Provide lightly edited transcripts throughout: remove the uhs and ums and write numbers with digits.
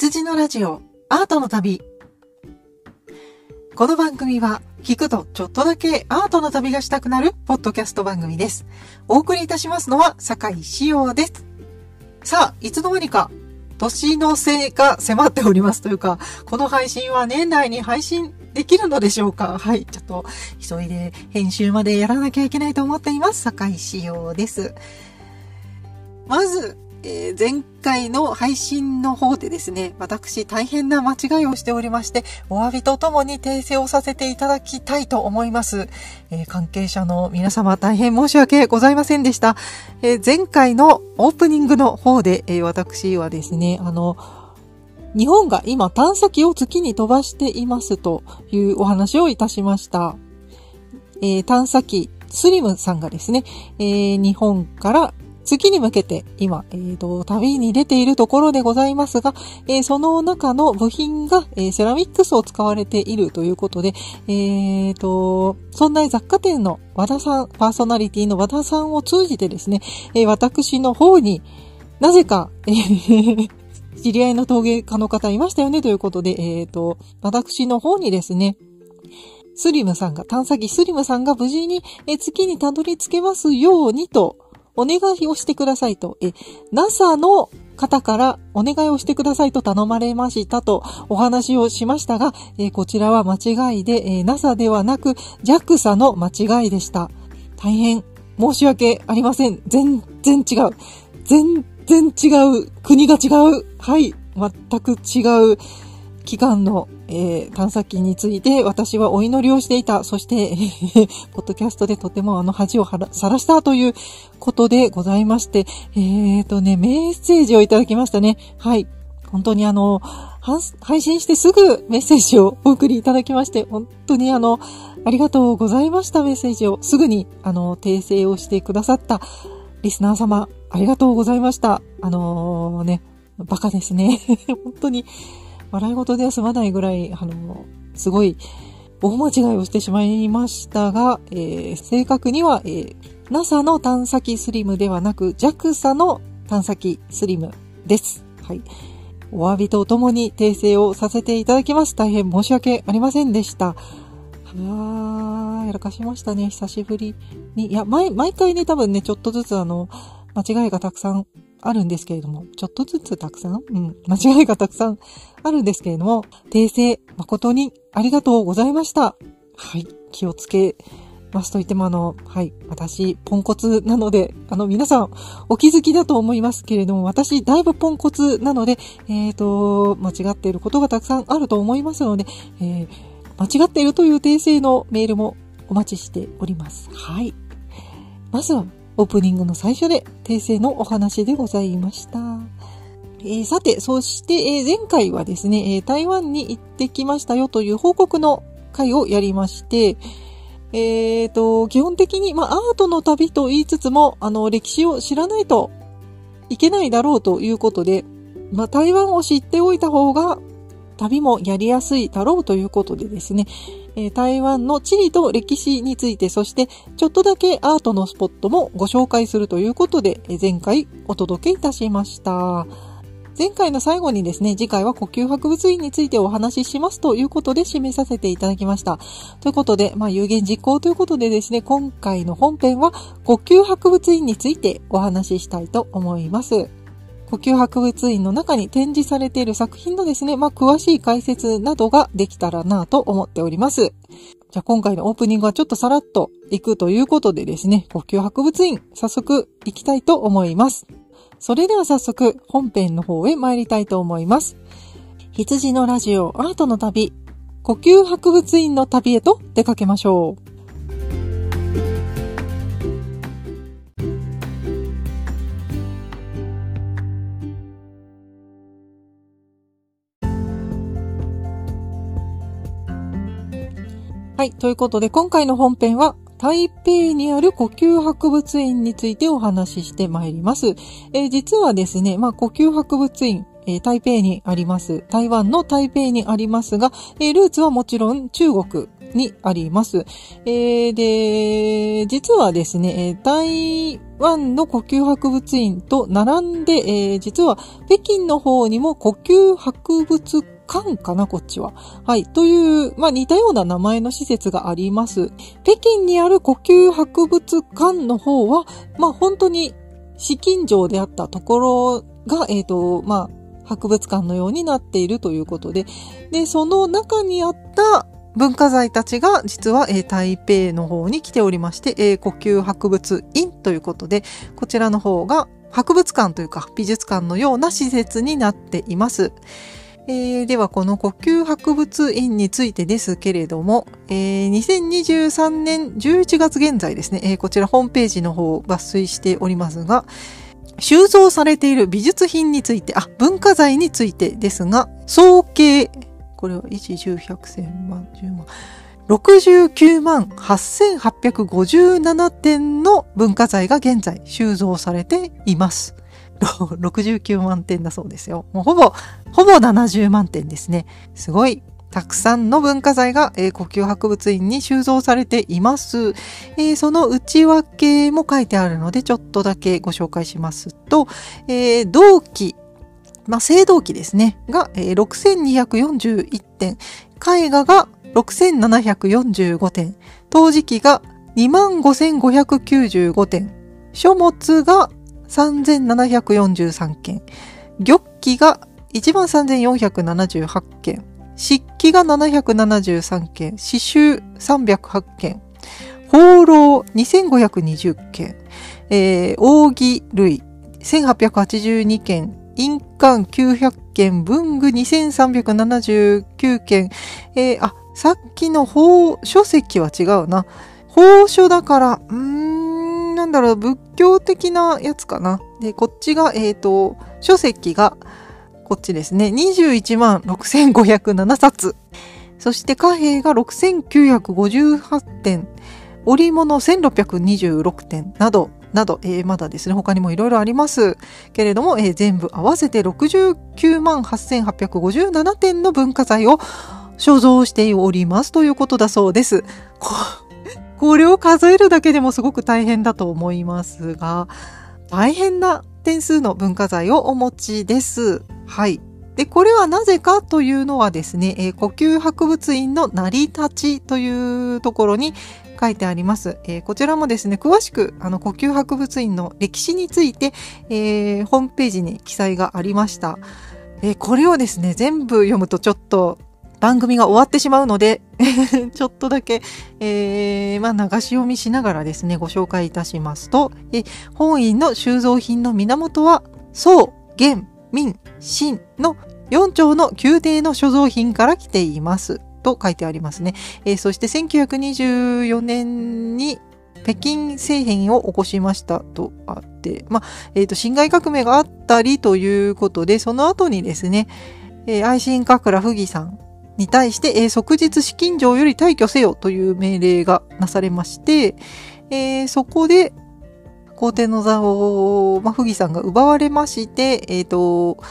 羊のラジオアートの旅。この番組は聞くとちょっとだけアートの旅がしたくなるポッドキャスト番組です。お送りいたしますのは坂井紫陽です。さあ、いつの間にか年の瀬が迫っておりますというか、この配信は年内に配信できるのでしょうか。はい、ちょっと急いで編集までやらなきゃいけないと思っています。坂井紫陽です。まず前回の配信の方でですね、私大変な間違いをしておりまして、お詫びとともに訂正をさせていただきたいと思います。関係者の皆様、大変申し訳ございませんでした。前回のオープニングの方で、私はですね、日本が今探査機を月に飛ばしていますというお話をいたしました。探査機スリムさんがですね、日本から月に向けて今、旅に出ているところでございますが、その中の部品が、セラミックスを使われているということで、そんな雑貨店の和田さん、パーソナリティの和田さんを通じてですね、私の方になぜか、知り合いの陶芸家の方いましたよねということで、私の方にですね、探査機スリムさんが無事に、月にたどり着けますようにと、お願いをしてくださいと、NASA の方からお願いをしてくださいと頼まれましたとお話をしましたが、こちらは間違いで、NASA ではなく JAXA の間違いでした。大変申し訳ありません。全然違う。国が違う。はい。全く違う機関の探査機について私はお祈りをしていた。そして、ポッドキャストでとても恥をさらしたということでございまして、メッセージをいただきましたね。はい。本当に配信してすぐメッセージをお送りいただきまして、本当にありがとうございましたメッセージを。すぐに訂正をしてくださったリスナー様、ありがとうございました。バカですね。本当に。笑い事では済まないぐらい、すごい大間違いをしてしまいましたが、正確には、NASA の探査機スリムではなく JAXA の探査機スリムです。はい。お詫びとともに訂正をさせていただきます。大変申し訳ありませんでした。やらかしましたね。久しぶりに。いや、毎回ね、多分ね、ちょっとずつ間違いがたくさんあるんですけれども、間違いがたくさんあるんですけれども、訂正誠にありがとうございました。はい、気をつけますと言ってもはい、私ポンコツなので、皆さんお気づきだと思いますけれども、私だいぶポンコツなので、間違っていることがたくさんあると思いますので、間違っているという訂正のメールもお待ちしております。はい、まずはオープニングの最初で訂正のお話でございました。さて、そして、前回はですね、台湾に行ってきましたよという報告の回をやりまして、基本的に、アートの旅と言いつつも、歴史を知らないといけないだろうということで、台湾を知っておいた方が旅もやりやすいだろうということでですね、台湾の地理と歴史について、そしてちょっとだけアートのスポットもご紹介するということで、前回お届けいたしました。前回の最後にですね、次回は故宮博物院についてお話ししますということで締めさせていただきました。ということで、有言実行ということでですね、今回の本編は故宮博物院についてお話ししたいと思います。故宮博物院の中に展示されている作品のですね、詳しい解説などができたらなぁと思っております。じゃあ今回のオープニングはちょっとさらっと行くということでですね、故宮博物院、早速行きたいと思います。それでは早速本編の方へ参りたいと思います。羊のラジオアートの旅、故宮博物院の旅へと出かけましょう。はい。ということで、今回の本編は、台北にある故宮博物院についてお話ししてまいります。実はですね、故宮博物院、台湾の台北にありますが、ルーツはもちろん中国にあります。で、実はですね、台湾の故宮博物院と並んで、実は北京の方にも故宮博物館かな、こっちは。はい。という、まあ、似たような名前の施設があります。北京にある故宮博物館の方は、まあ、本当に紫禁城であったところが、まあ、博物館のようになっているということで、で、その中にあった文化財たちが実は、台北の方に来ておりまして、故宮博物院ということで、こちらの方が博物館というか美術館のような施設になっています。ではこの故宮博物院についてですけれども、2023年11月現在ですね、こちらホームページの方を抜粋しておりますが、収蔵されている美術品について、文化財についてですが、総計、これは1、10、100、1000万、10万、69万8857点の文化財が現在収蔵されています。69万点だそうですよ。もうほぼ70万点ですね。すごい。たくさんの文化財が、故宮博物院に収蔵されています。その内訳も書いてあるので、ちょっとだけご紹介しますと、銅器、まあ、青銅器ですね、が、6241点、絵画が6745点、陶磁器が 25,595 点、書物が 3,743 件、玉器が 13,478 件、漆器が773件、刺繍308件、宝楼2520件、扇類1882件、印鑑900件、文具2379件、さっきの書籍は違うな。宝書だから、なんだろう、仏教的なやつかな。で、こっちが、書籍が、こっちですね。21万6507冊。そして貨幣が6958点。織物1626点など、まだですね、他にもいろいろありますけれども、全部合わせて69万8857点の文化財を所蔵しておりますということだそうです。これを数えるだけでもすごく大変だと思いますが、大変な点数の文化財をお持ちです。はい。で、これはなぜかというのはですね、故宮博物院の成り立ちというところに書いてあります。こちらもですね、詳しく故宮博物院の歴史について、ホームページに記載がありました。これをですね、全部読むとちょっと番組が終わってしまうので、ちょっとだけ、流し読みしながらですね、ご紹介いたしますと、本院の収蔵品の源は、宋、元、明、清の4朝の宮廷の所蔵品から来ています。と書いてありますね。そして1924年に北京政変を起こしましたとあって、辛亥革命があったりということで、その後にですね、愛新覚羅溥儀さんに対して、即日紫禁城より退去せよという命令がなされまして、そこで皇帝の座を、溥儀さんが奪われまして、そ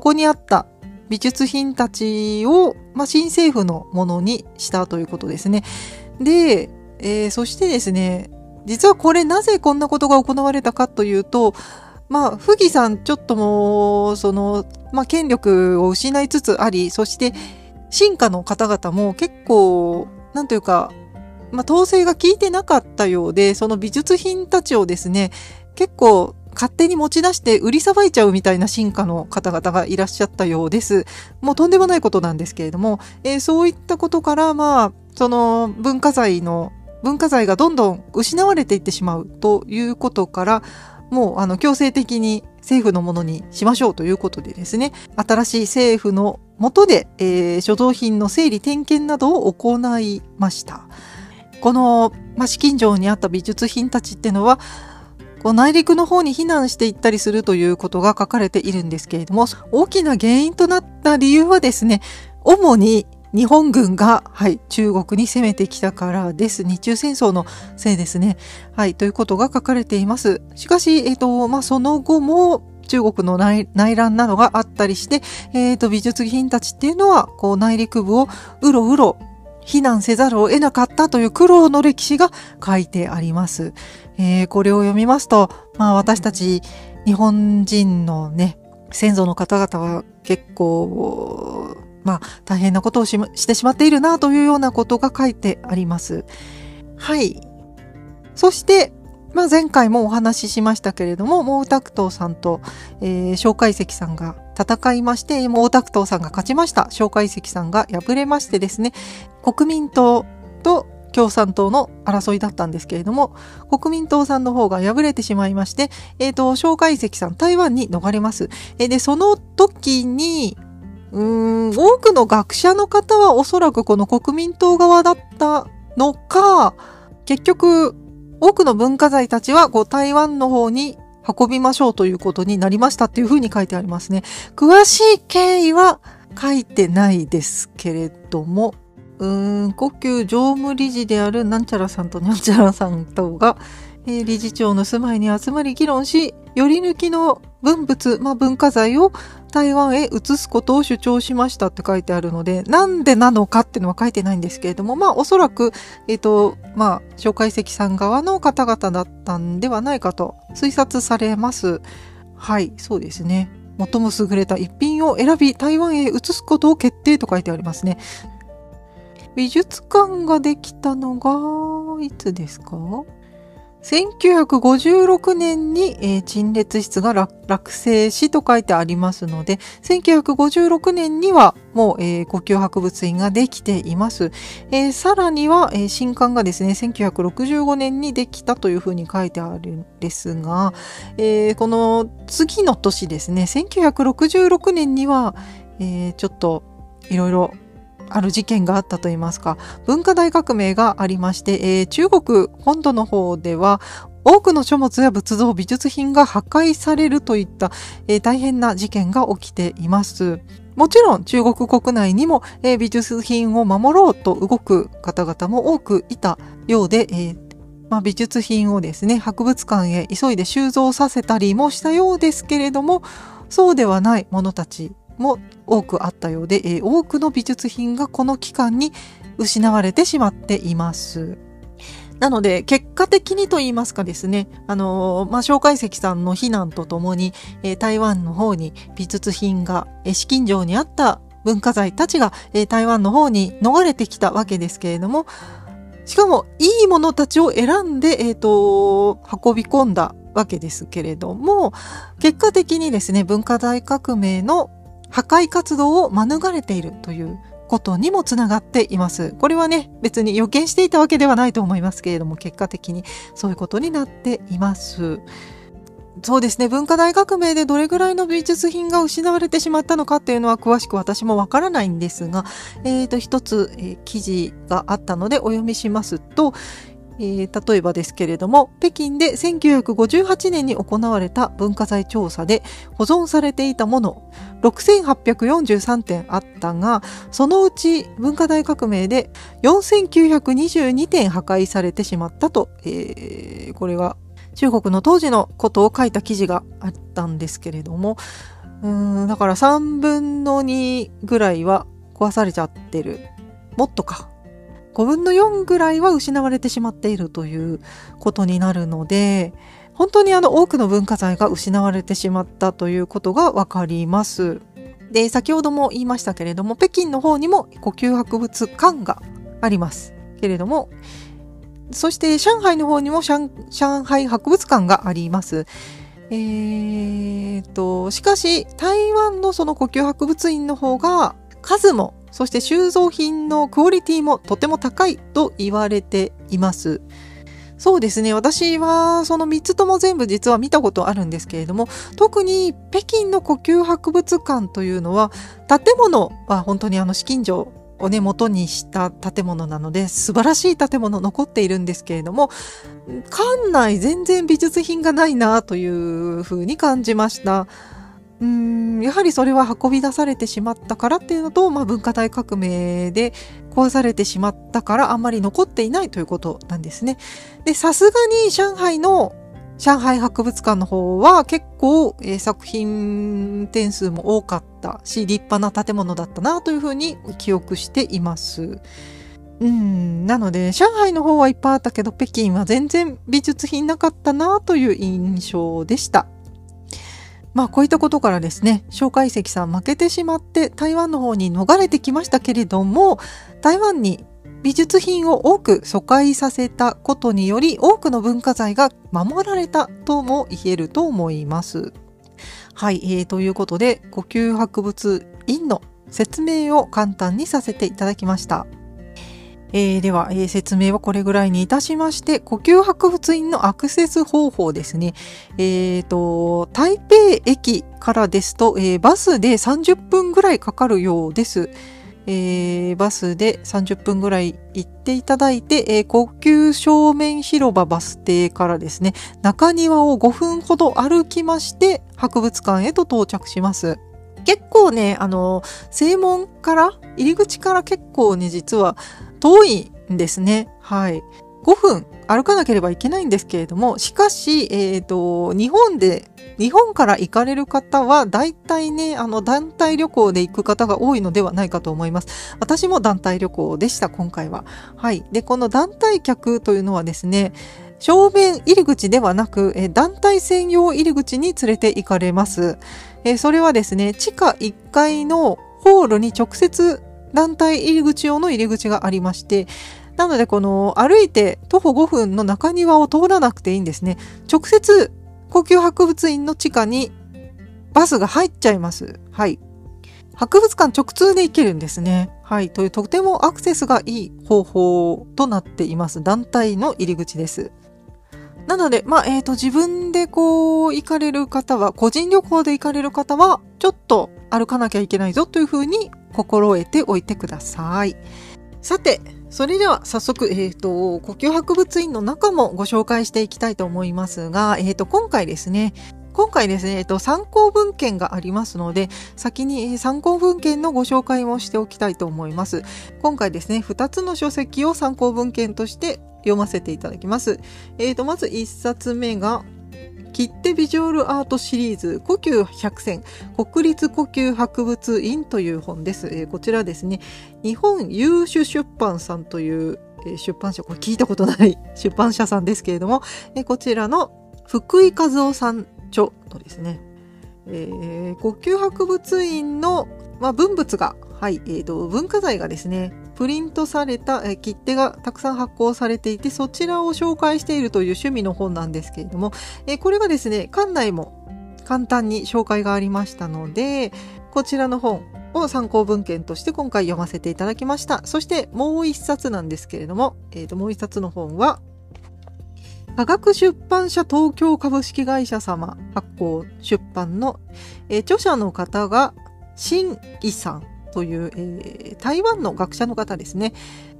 こにあった美術品たちを、新政府のものにしたということですね。で、そしてですね、実はこれなぜこんなことが行われたかというと、溥儀さんちょっともう、権力を失いつつあり、そして、臣下の方々も結構、なんというか、統制が効いてなかったようで、その美術品たちをですね、結構、勝手に持ち出して売りさばいちゃうみたいな進化の方々がいらっしゃったようです。もうとんでもないことなんですけれども、そういったことから、文化財がどんどん失われていってしまうということから、もう強制的に政府のものにしましょうということでですね、新しい政府の下で、所蔵品の整理点検などを行いました。この、紫禁城にあった美術品たちってのは、内陸の方に避難していったりするということが書かれているんですけれども、大きな原因となった理由はですね、主に日本軍が、中国に攻めてきたからです。日中戦争のせいですね。ということが書かれています。しかし、その後も中国の内乱などがあったりして、美術品たちっていうのは、内陸部をうろうろ避難せざるを得なかったという苦労の歴史が書いてあります。これを読みますと、私たち日本人のね、先祖の方々は結構、大変なことをしてしまっているなというようなことが書いてあります。はい。そして、前回もお話ししましたけれども、毛沢東さんと蒋介石さんが戦いまして、毛沢東さんが勝ちました。蒋介石さんが敗れましてですね、国民党と共産党の争いだったんですけれども、国民党さんの方が敗れてしまいまして、蒋介石さん、台湾に逃れます。で、その時に、多くの学者の方はおそらくこの国民党側だったのか、結局多くの文化財たちは台湾の方に運びましょうということになりましたっていうふうに書いてありますね。詳しい経緯は書いてないですけれども、故宮常務理事であるなんちゃらさんとにゃんちゃらさん等が、理事長の住まいに集まり議論し、より抜きの文物、文化財を台湾へ移すことを主張しましたって書いてあるので、なんでなのかっていうのは書いてないんですけれども、おそらく、蒋介石さん側の方々だったんではないかと推察されます。はい、そうですね。最も優れた一品を選び、台湾へ移すことを決定と書いてありますね。美術館ができたのが、いつですか？1956年に陳列室が落成しと書いてありますので、1956年にはもう故宮博物院ができています。さらには新館がですね、1965年にできたというふうに書いてあるんですが、この次の年ですね、1966年にはちょっといろいろある事件があったといいますか、文化大革命がありまして、中国本土の方では多くの書物や仏像、美術品が破壊されるといった、大変な事件が起きています。もちろん中国国内にも、美術品を守ろうと動く方々も多くいたようで、美術品をですね、博物館へ急いで収蔵させたりもしたようですけれども、そうではないものたちも多くあったようで、多くの美術品がこの期間に失われてしまっています。なので、結果的にと言いますかですね、蒋介石さんの避難とともに、台湾の方に美術品が、紫禁城にあった文化財たちが、台湾の方に逃れてきたわけですけれども、しかもいいものたちを選んで、運び込んだわけですけれども、結果的にですね、文化大革命の破壊活動を免れているということにもつながっています。これはね、別に予見していたわけではないと思いますけれども、結果的にそういうことになっています。そうですね、文化大革命でどれぐらいの美術品が失われてしまったのかっていうのは詳しく私もわからないんですが、一つ、記事があったのでお読みしますと、例えばですけれども、北京で1958年に行われた文化財調査で保存されていたもの6843点あったが、そのうち文化大革命で4922点破壊されてしまったと、これは中国の当時のことを書いた記事があったんですけれども、だから3分の2ぐらいは壊されちゃってる。もっとか。5分の4ぐらいは失われてしまっているということになるので、本当に多くの文化財が失われてしまったということがわかります。で、先ほども言いましたけれども、北京の方にも故宮博物館がありますけれども、そして上海の方にも上海博物館があります。しかし台湾のその故宮博物院の方が数もそして収蔵品のクオリティもとても高いと言われています。そうですね。私はその3つとも全部実は見たことあるんですけれども、特に北京の故宮博物館というのは、建物は本当に紫禁城をね、元にした建物なので、素晴らしい建物残っているんですけれども、館内全然美術品がないなというふうに感じました。やはりそれは運び出されてしまったからっていうのと、文化大革命で壊されてしまったからあんまり残っていないということなんですね。で、さすがに上海博物館の方は結構、作品点数も多かったし、立派な建物だったなというふうに記憶しています。なので上海の方はいっぱいあったけど、北京は全然美術品なかったなという印象でした。まあこういったことからですね、介石さん負けてしまって台湾の方に逃れてきましたけれども、台湾に美術品を多く疎開させたことにより多くの文化財が守られたとも言えると思います。はい、ということで故宮博物院の説明を簡単にさせていただきました。では、説明はこれぐらいにいたしまして、故宮博物院のアクセス方法ですね。台北駅からですと、バスで30分ぐらいかかるようです。バスで30分ぐらい行っていただいて、故宮正面広場バス停からですね、中庭を5分ほど歩きまして博物館へと到着します。結構ね、正門から入り口から結構ね、実は遠いんですね。はい。5分歩かなければいけないんですけれども、しかし、日本から行かれる方は、大体ね、団体旅行で行く方が多いのではないかと思います。私も団体旅行でした、今回は。はい。で、この団体客というのはですね、正面入り口ではなく、団体専用入り口に連れて行かれます。それはですね、地下1階のホールに直接団体入り口用の入り口がありまして、なのでこの歩いて徒歩5分の中庭を通らなくていいんですね。直接故宮博物院の地下にバスが入っちゃいます。はい。博物館直通で行けるんですね。はい。というとてもアクセスがいい方法となっています。団体の入り口です。なので、まあ、自分でこう、行かれる方は、個人旅行で行かれる方は、ちょっと歩かなきゃいけないぞというふうに心得ておいてください。さて、それでは早速、故宮博物院の中もご紹介していきたいと思いますが、今回ですね、参考文献がありますので、先に参考文献のご紹介をしておきたいと思います。今回ですね、2つの書籍を参考文献として読ませていただきます。まず1冊目が、切手ビジュアルアートシリーズ故宮100選国立故宮博物院という本です。こちらですね、日本郵種出版さんという出版社、これ聞いたことない出版社さんですけれども、こちらの福井和夫さん著のですね、故宮博物院の、文物が、はい、文化財がですね、プリントされた切手がたくさん発行されていて、そちらを紹介しているという趣味の本なんですけれども、これがですね、館内も簡単に紹介がありましたので、こちらの本を参考文献として今回読ませていただきました。そしてもう一冊なんですけれども、もう一冊の本は、科学出版社東京株式会社様発行出版の、著者の方が辛伊さんという、台湾の学者の方ですね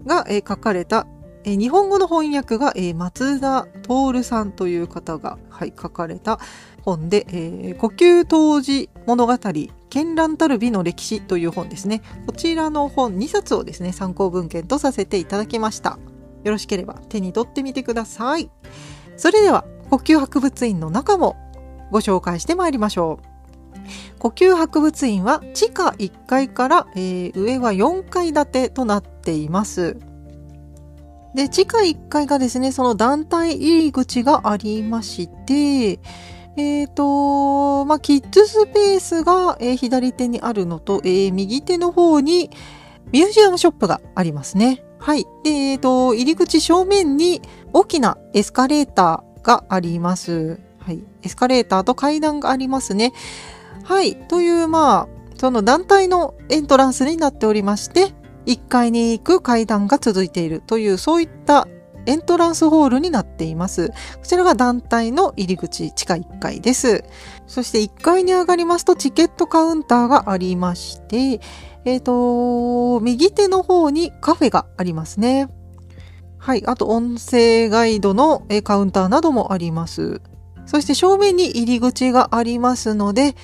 が、書かれた、日本語の翻訳が、松田徹さんという方が、はい、書かれた本で、故宮当時物語絢爛たる美の歴史という本ですね。こちらの本2冊をですね、参考文献とさせていただきました。よろしければ手に取ってみてください。それでは故宮博物院の中もご紹介してまいりましょう。故宮博物院は地下1階から、上は4階建てとなっています。で、地下1階がですね、その団体入り口がありまして、キッズスペースが、左手にあるのと、右手の方にミュージアムショップがありますね。はい。で、入り口正面に大きなエスカレーターがあります。はい。エスカレーターと階段がありますね。はい。という、その団体のエントランスになっておりまして、1階に行く階段が続いているという、そういったエントランスホールになっています。こちらが団体の入り口、地下1階です。そして1階に上がりますと、チケットカウンターがありまして、右手の方にカフェがありますね。はい。あと、音声ガイドのカウンターなどもあります。そして正面に入り口がありますので、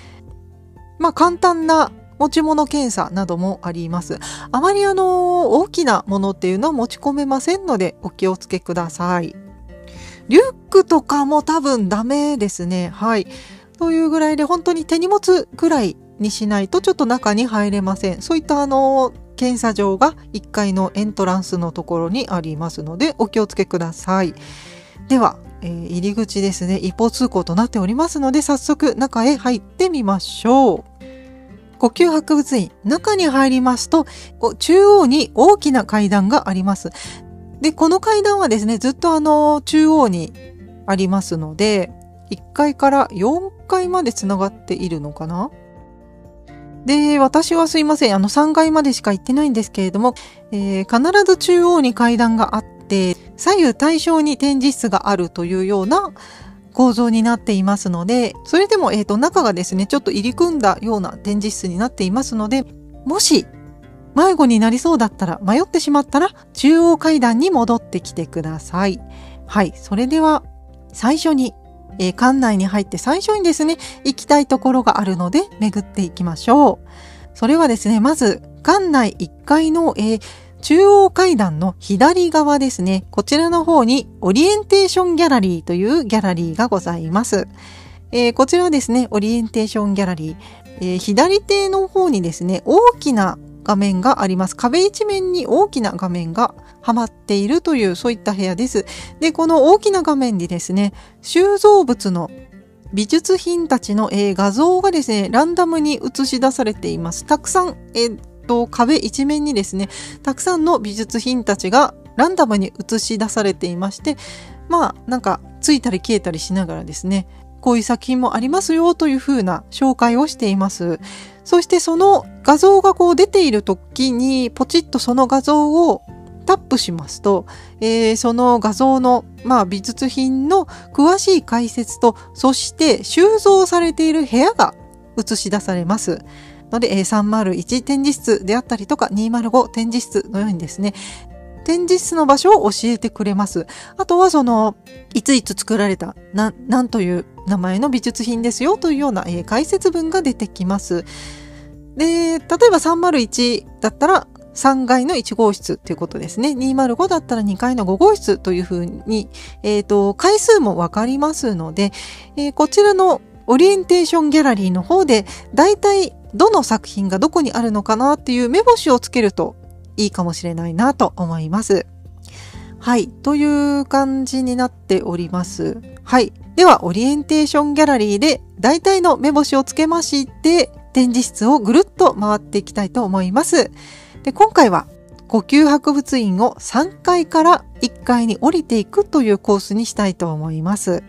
簡単な持ち物検査などもあります。あまり大きなものっていうのは持ち込めませんのでお気をつけください。リュックとかも多分ダメですね。はい。というぐらいで本当に手荷物くらいにしないとちょっと中に入れません。そういった検査場が1階のエントランスのところにありますのでお気をつけください。では、入り口ですね、一方通行となっておりますので早速中へ入ってみましょう。故宮博物院、中に入りますと中央に大きな階段があります。でこの階段はですねずっと中央にありますので1階から4階までつながっているのかな。で私はすいません3階までしか行ってないんですけれども、必ず中央に階段があって左右対称に展示室があるというような構造になっていますので、それでも、中がですねちょっと入り組んだような展示室になっていますので、もし迷子になりそうだったら迷ってしまったら中央階段に戻ってきてください。はい、それでは最初に、館内に入って最初にですね行きたいところがあるので巡っていきましょう。それはですねまず館内1階の、中央階段の左側ですね、こちらの方にオリエンテーションギャラリーというギャラリーがございます。こちらですねオリエンテーションギャラリー、左手の方にですね大きな画面があります。壁一面に大きな画面がはまっているというそういった部屋です。でこの大きな画面にですね収蔵物の美術品たちの、画像がですねランダムに映し出されています。たくさん、壁一面にですねたくさんの美術品たちがランダムに映し出されていまして、まあなんかついたり消えたりしながらですねこういう作品もありますよというふうな紹介をしています。そしてその画像がこう出ている時にポチッとその画像をタップしますと、その画像の、美術品の詳しい解説とそして収蔵されている部屋が映し出されますので、301展示室であったりとか205展示室のようにですね展示室の場所を教えてくれます。あとはそのいついつ作られたなんという名前の美術品ですよというような、解説文が出てきます。で例えば301だったら3階の1号室ということですね。205だったら2階の5号室というふうに、回数も分かりますので、こちらのオリエンテーションギャラリーの方でだいたいどの作品がどこにあるのかなっていう目星をつけるといいかもしれないなと思います。はい、という感じになっております。はい、ではオリエンテーションギャラリーで大体の目星をつけまして展示室をぐるっと回っていきたいと思います。で、今回は故宮博物院を3階から1階に降りていくというコースにしたいと思います。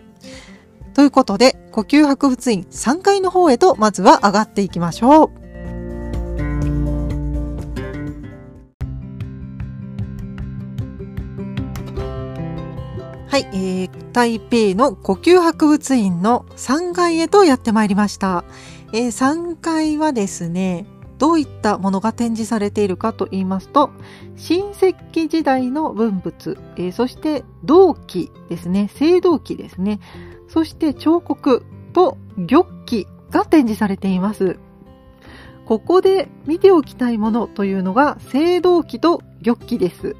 ということで故宮博物院3階の方へとまずは上がっていきましょう。はい、台北の故宮博物院の3階へとやってまいりました。3階はですねどういったものが展示されているかと言いますと、新石器時代の文物、そして銅器ですね、青銅器ですね、そして彫刻と玉器が展示されています。ここで見ておきたいものというのが青銅器と玉器です。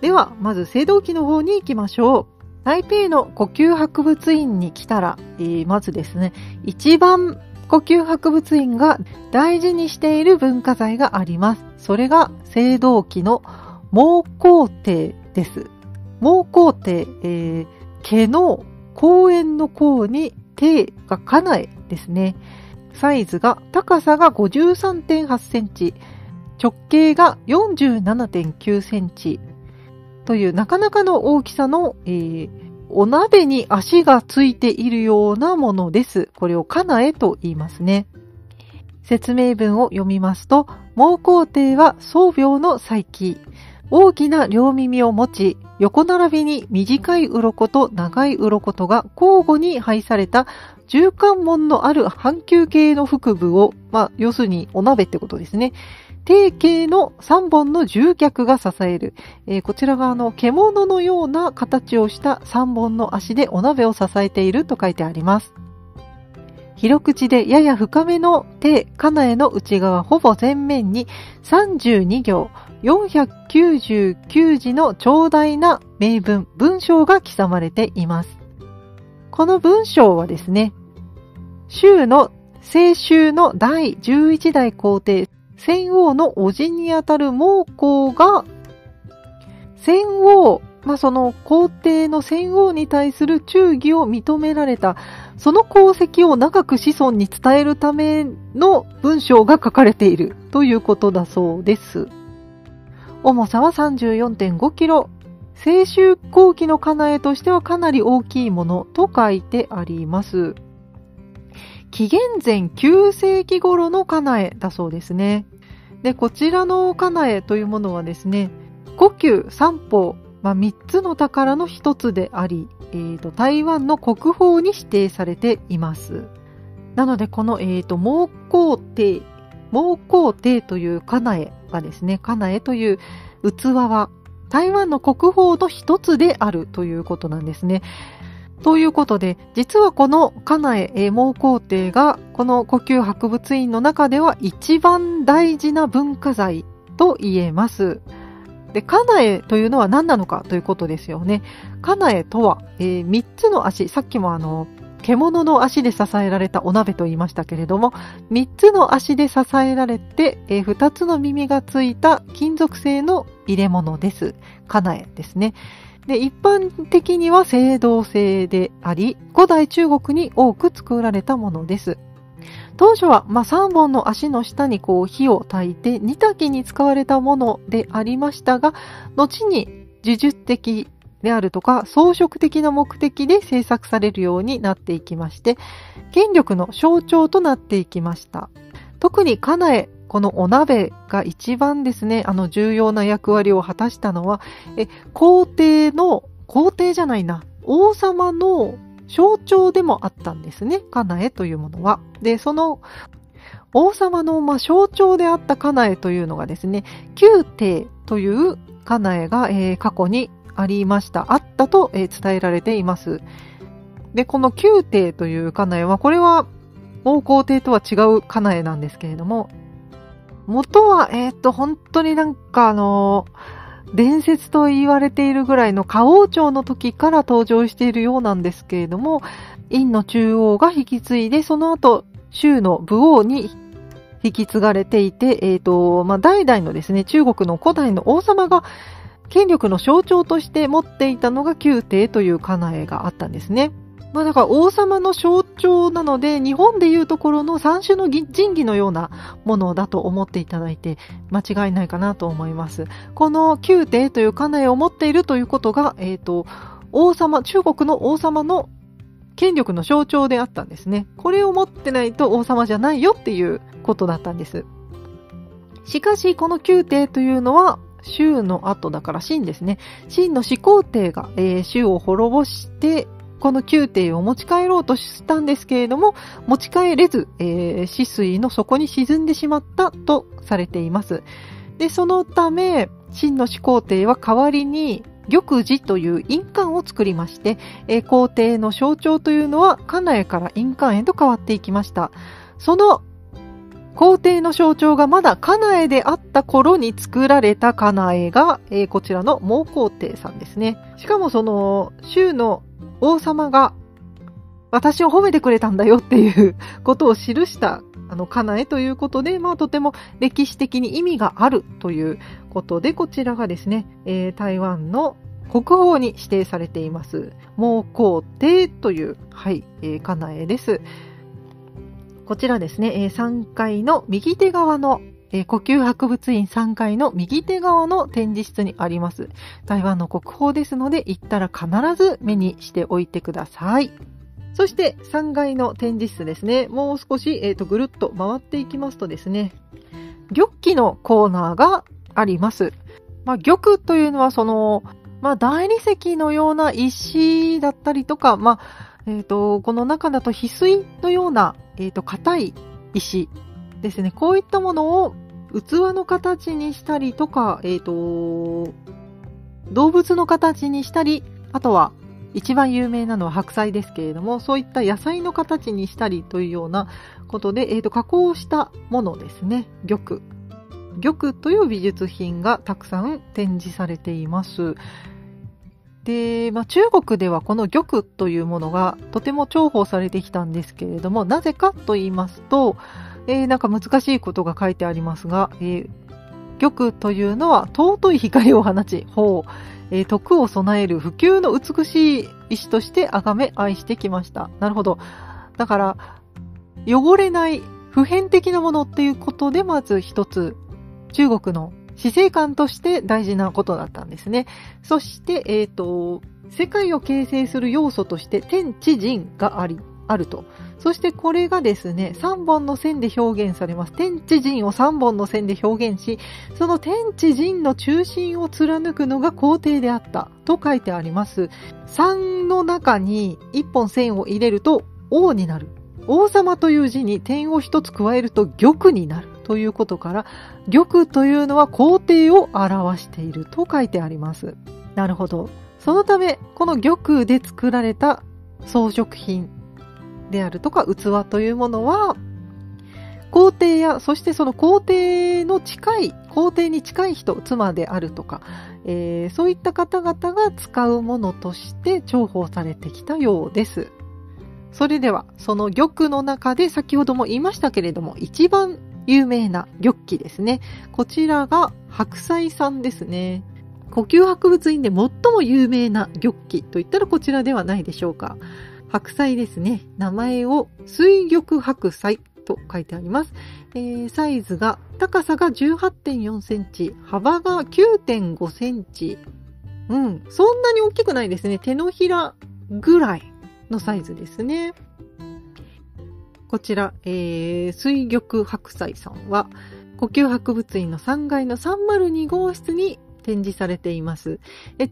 ではまず青銅器の方に行きましょう。台北の故宮博物院に来たら、まずですね、一番故宮博物院が大事にしている文化財があります。それが青銅器の毛孔庭です。毛孔庭、毛の公園の孔に庭が家内ですね。サイズが高さが 53.8 センチ、直径が 47.9 センチというなかなかの大きさの、お鍋に足がついているようなものです。これをカナエと言いますね。説明文を読みますと、毛孔庭は宗廟の祭器。大きな両耳を持ち、横並びに短い鱗と長い鱗が交互に配された十関門のある半球形の腹部を、要するにお鍋ってことですね。定型の3本の重脚が支える、こちらが獣のような形をした3本の足でお鍋を支えていると書いてあります。広口でやや深めの手、かなえの内側ほぼ全面に32行499字の長大な銘文、文章が刻まれています。この文章はですね、清州の第11代皇帝仙王の叔父にあたる孟光が、仙王、その皇帝の仙王に対する忠義を認められた、その功績を長く子孫に伝えるための文章が書かれているということだそうです。重さは 34.5 キロ。青春後期の家内としてはかなり大きいものと書いてあります。紀元前9世紀頃の家内だそうですね。で、こちらの家内というものはですね、故宮三宝、3つの宝の一つであり、台湾の国宝に指定されています。なので、この、孟光帝という家内がですね、家内という器は、台湾の国宝の一つであるということなんですね。ということで、実はこの家内孟光帝がこの故宮博物院の中では一番大事な文化財と言えます。で、家内というのは何なのかということですよね。家内とは、3つの足、さっきも獣の足で支えられたお鍋と言いましたけれども、3つの足で支えられて、2つの耳がついた金属製の入れ物です。家内ですね。で、一般的には青銅製であり、古代中国に多く作られたものです。当初は、3本の足の下に火を焚いて煮炊きに使われたものでありましたが、後に呪術的であるとか装飾的な目的で制作されるようになっていきまして、権力の象徴となっていきました。特に家内、このお鍋が一番ですね、重要な役割を果たしたのは、王様の象徴でもあったんですね、家内というものは。で、その王様の象徴であった家内というのがですね、宮廷という家内が、過去にあったと、伝えられています。で、この宮廷という家内は、これは孟光帝とは違う家内なんですけれども、元は、本当に伝説と言われているぐらいの夏王朝の時から登場しているようなんですけれども、院の中央が引き継いで、その後、周の武王に引き継がれていて、代々のですね、中国の古代の王様が、権力の象徴として持っていたのが宮廷という家内があったんですね。だから王様の象徴なので、日本でいうところの三種の神器のようなものだと思っていただいて間違いないかなと思います。この宮廷という家内を持っているということが、中国の王様の権力の象徴であったんですね。これを持ってないと王様じゃないよっていうことだったんです。しかし、この宮廷というのは、周の後だから秦ですね。秦の始皇帝が、周を滅ぼして、この宮廷を持ち帰ろうとしたんですけれども、持ち帰れず、死水の底に沈んでしまったとされています。で、そのため、秦の始皇帝は代わりに玉璽という印鑑を作りまして、皇帝の象徴というのは家内から印鑑へと変わっていきました。その皇帝の象徴がまだ家内であった頃に作られた家内が、こちらの孟光帝さんですね。しかもその、周の王様が私を褒めてくれたんだよっていうことを記した家内ということで、とても歴史的に意味があるということで、こちらがですね、台湾の国宝に指定されています。孟光帝という、家内です。こちらですね、3階の右手側の、故宮博物院3階の右手側の展示室にあります。台湾の国宝ですので、行ったら必ず目にしておいてください。そして3階の展示室ですね、もう少し、ぐるっと回っていきますとですね、玉器のコーナーがあります。玉というのはその、大理石のような石だったりとか、この中だと翡翠のような硬い石ですね。こういったものを器の形にしたりとか、動物の形にしたり、あとは一番有名なのは白菜ですけれども、そういった野菜の形にしたりというようなことで、加工したものですね。玉という美術品がたくさん展示されています。で、中国ではこの玉というものがとても重宝されてきたんですけれども、なぜかと言いますと、なんか難しいことが書いてありますが、玉というのは尊い光を放ち、法、徳を備える不朽の美しい石として崇め愛してきました。なるほど。だから、汚れない普遍的なものっていうことで、まず一つ、中国の死生観として大事なことだったんですね。そして、世界を形成する要素として天地人があると。そしてこれがですね、3本の線で表現されます。天地人を3本の線で表現し、その天地人の中心を貫くのが皇帝であったと書いてあります。3の中に1本線を入れると王になる。王様という字に点を1つ加えると玉になるということから、玉というのは皇帝を表していると書いてあります。なるほど。そのため、この玉で作られた装飾品であるとか器というものは、皇帝や、そしてその皇帝に近い人、妻であるとか、そういった方々が使うものとして重宝されてきたようです。それでは、その玉の中で先ほども言いましたけれども、一番有名な玉器ですね。こちらが白菜さんですね。故宮博物院で最も有名な玉器といったらこちらではないでしょうか。白菜ですね。名前を水玉白菜と書いてあります。サイズが、高さが 18.4 センチ、幅が 9.5 センチ。うん、そんなに大きくないですね。手のひらぐらいのサイズですね。こちら、水玉白菜さんは、故宮博物院の3階の302号室に展示されています。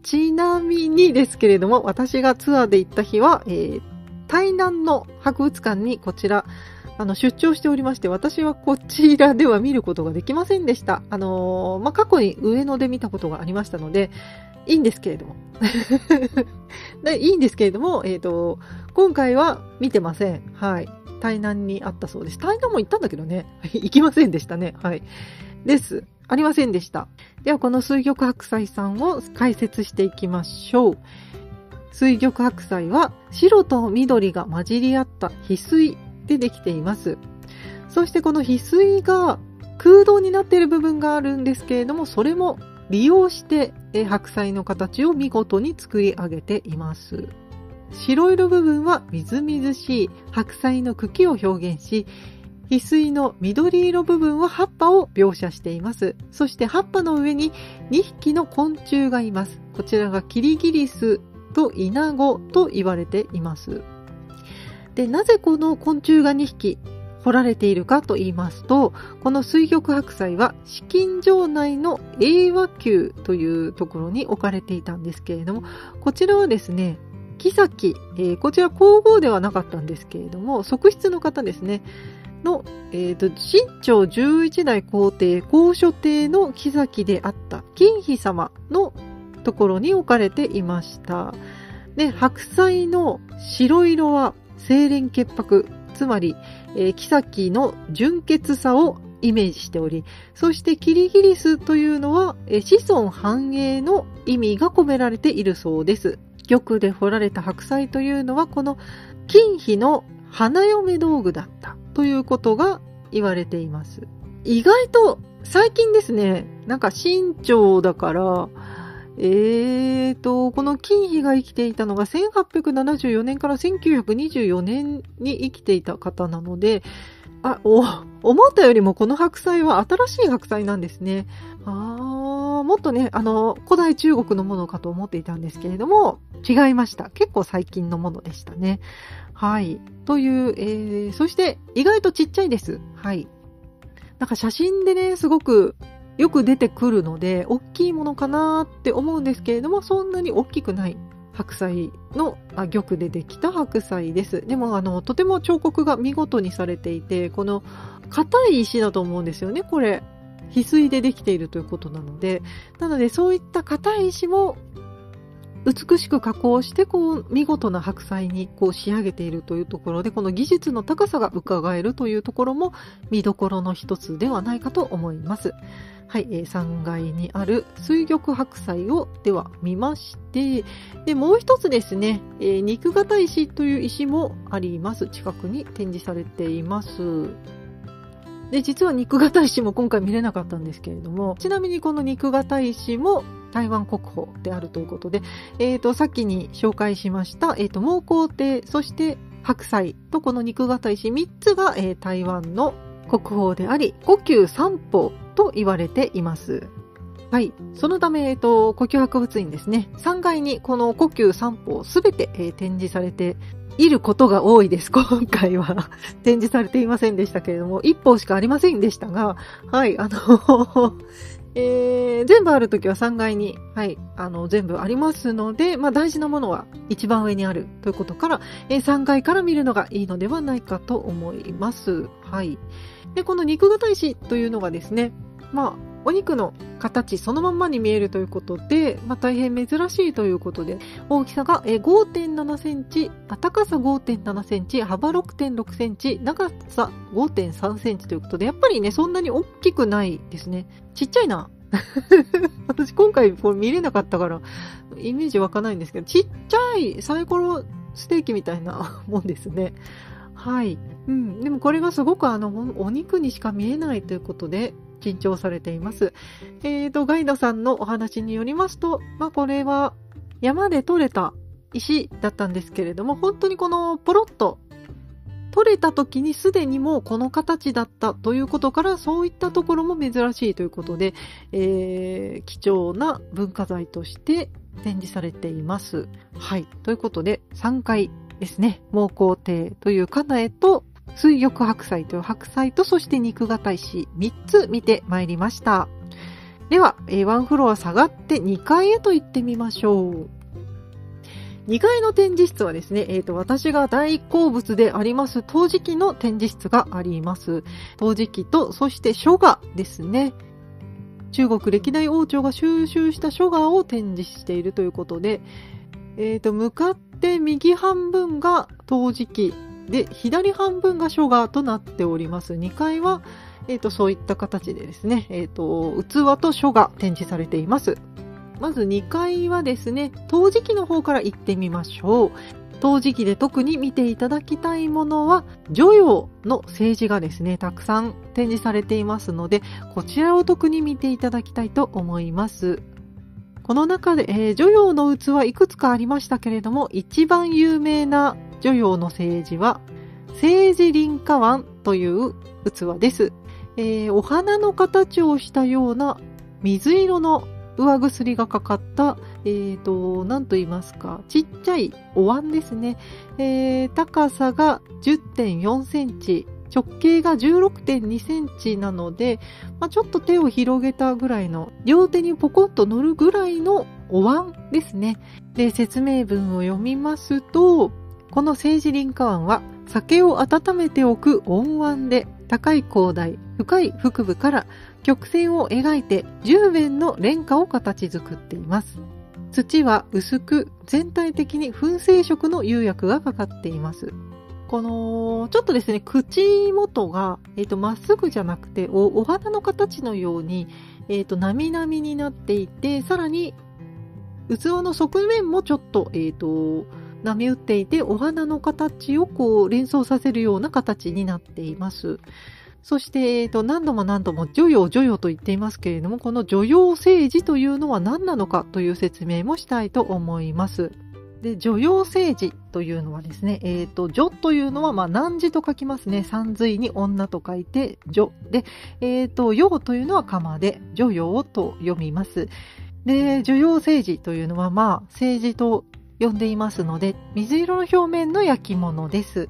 ちなみにですけれども、私がツアーで行った日は、台南の博物館にこちら出張しておりまして、私はこちらでは見ることができませんでした。過去に上野で見たことがありましたので、いいんですけれども。いいんですけれども、今回は見てません。はい。台南にあったそうです。台南も行ったんだけどね。行きませんでしたね。はい。です。ありませんでした。ではこの水玉白菜さんを解説していきましょう。水玉白菜は白と緑が混じり合った翡翠でできています。そしてこの翡翠が空洞になっている部分があるんですけれども、それも利用して白菜の形を見事に作り上げています。白色部分はみずみずしい白菜の茎を表現し、翡翠の緑色部分は葉っぱを描写しています。そして葉っぱの上に2匹の昆虫がいます。こちらがキリギリスとイナゴと言われています。で、なぜこの昆虫が2匹彫られているかと言いますと、この水玉白菜は紫禁城内の永和宮というところに置かれていたんですけれども、こちらはですね、后、こちら皇后ではなかったんですけれども、側室の方ですね、の、清朝11代皇帝皇初帝の后であった金妃様のところに置かれていました。で、白菜の白色は清廉潔白、つまり、后の純潔さをイメージしており、そしてキリギリスというのは、子孫繁栄の意味が込められているそうです。玉で彫られた白菜というのはこの金妃の花嫁道具だったということが言われています。意外と最近ですね、なんか清朝だから、この金妃が生きていたのが1874年から1924年に生きていた方なので、思ったよりもこの白菜は新しい白菜なんですね。もっとね、古代中国のものかと思っていたんですけれども、違いました。結構最近のものでしたね。はい。という、そして意外とちっちゃいです。はい。なんか写真でね、すごくよく出てくるので、大きいものかなって思うんですけれども、そんなに大きくない白菜の、玉でできた白菜です。でも、とても彫刻が見事にされていて、この硬い石だと思うんですよね、これ。翡翠でできているということなので、なのでそういった硬い石も美しく加工して、こう見事な白菜にこう仕上げているというところで、この技術の高さが伺えるというところも見どころの一つではないかと思います。はい、3階にある水玉白菜をでは見まして、でもう一つですね、肉型石という石もあります。近くに展示されています。で実は肉型石も今回見れなかったんですけれども、ちなみにこの肉型石も台湾国宝であるということで、先に紹介しました、毛孔庭、そして白菜とこの肉型石3つが、台湾の国宝であり、故宮三宝と言われています。はい、そのため、故宮博物院ですね、3階にこの故宮三宝すべて、展示されていることが多いです。今回は展示されていませんでしたけれども、1宝しかありませんでしたが、はい、全部あるときは3階に、はい、全部ありますので、まあ、大事なものは一番上にあるということから、3階から見るのがいいのではないかと思います。はい。で、この肉型石というのがですね、まあ、お肉の形そのまんまに見えるということで、まあ、大変珍しいということで、大きさが 5.7 センチ、高さ 5.7 センチ、幅 6.6 センチ、長さ 5.3 センチということで、やっぱりね、そんなに大きくないですね。ちっちゃいな。私今回これ見れなかったから、イメージ湧かないんですけど、ちっちゃいサイコロステーキみたいなもんですね。はい。うん。でもこれがすごくお肉にしか見えないということで、緊張されています。ガイドさんのお話によりますと、まあ、これは山で採れた石だったんですけれども、本当にこのポロッと取れた時にすでにもうこの形だったということから、そういったところも珍しいということで、貴重な文化財として展示されています。はい。ということで3階ですね。毛孔庭というカナエと水玉白菜という白菜と、そして肉型石3つ見てまいりました。では、ワンフロア下がって2階へと行ってみましょう。2階の展示室はですね、私が大好物であります陶磁器の展示室があります。陶磁器と、そして書画ですね。中国歴代王朝が収集した書画を展示しているということで、向かって右半分が陶磁器。で、左半分が書画となっております。2階は、そういった形でですね、器と書が展示されています。まず2階はですね、陶磁器の方から行ってみましょう。陶磁器で特に見ていただきたいものは、汝窯の青磁がですね、たくさん展示されていますので、こちらを特に見ていただきたいと思います。この中で、汝窯の器いくつかありましたけれども、一番有名な汝窯の青磁は、青磁輪花碗という器です。お花の形をしたような水色の上薬がかかった、何と言いますか、ちっちゃいお椀ですね。高さが 10.4 センチ、直径が 16.2 センチなので、まあ、ちょっと手を広げたぐらいの、両手にポコッと乗るぐらいのお椀ですね。で、説明文を読みますと、この青磁輪花碗は、酒を温めておく温椀で、高い高台、深い腹部から曲線を描いて10面の蓮花を形作っています。土は薄く、全体的に粉成色の釉薬がかかっています。この、ちょっとですね、口元が、まっすぐじゃなくて、お花の形のように、波々になっていて、さらに、器の側面もちょっと、波打っていて、お花の形をこう連想させるような形になっています。そして、何度も汝窯と言っていますけれども、この汝窯青磁というのは何なのかという説明もしたいと思います。で、汝窯青磁というのはですね、汝というのは、まあ、男児と書きますね。三髄に女と書いて、女。で、窯というのは釜で、汝窯と読みます。で、汝窯青磁というのは、まあ、青磁と呼んでいますので、水色の表面の焼き物です。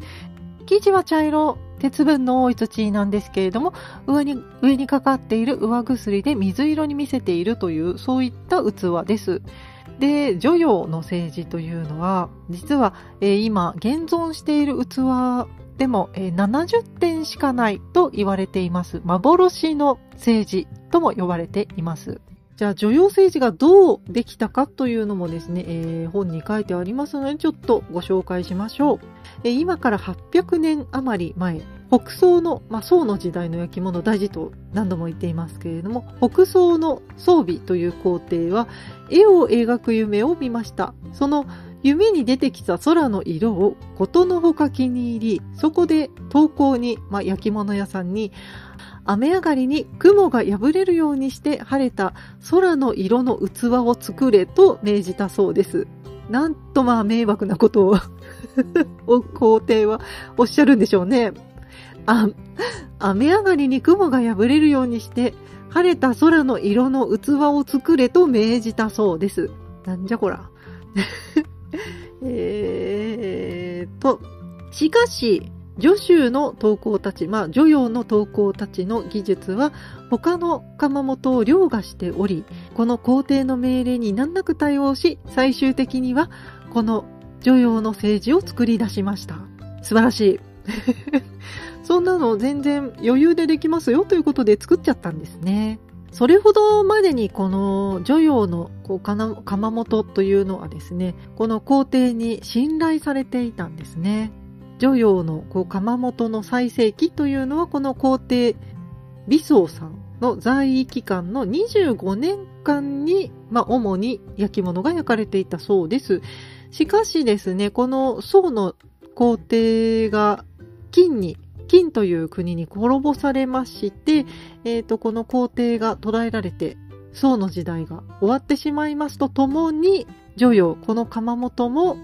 生地は茶色、鉄分の多い土なんですけれども、上にかかっている上薬で水色に見せているという、そういった器です。で、汝窯の青磁というのは、実は、今、現存している器でも、70点しかないと言われています。幻の青磁とも呼ばれています。じゃあ、汝窯青磁がどうできたかというのもですね、本に書いてありますので、ちょっとご紹介しましょう。今から800年余り前、北宋の、まあ、宋の時代の焼き物、大事と何度も言っていますけれども、北宋の宋美という皇帝は、絵を描く夢を見ました。その夢に出てきた空の色をことのほか気に入り、そこで投稿に、焼き物屋さんに、雨上がりに雲が破れるようにして晴れた空の色の器を作れと命じたそうです。なんと迷惑なことを皇帝はおっしゃるんでしょうね。雨上がりに雲が破れるようにして晴れた空の色の器を作れと命じたそうです。なんじゃこら。しかし、汝陽の陶工たちの技術は他の窯元を凌駕しており、この皇帝の命令に難なく対応し、最終的にはこの汝陽の政治を作り出しました。素晴らしい。そんなの全然余裕でできますよということで作っちゃったんですね。それほどまでにこの汝陽の窯元というのはですね、この皇帝に信頼されていたんですね。汝陽の窯元の最盛期というのは、この皇帝微宗さんの在位期間の25年間に、主に焼き物が焼かれていたそうです。しかしですね、この宋の皇帝が金という国に滅ぼされまして、この皇帝が捕らえられて、宋の時代が終わってしまいますとともに、汝陽、この窯元も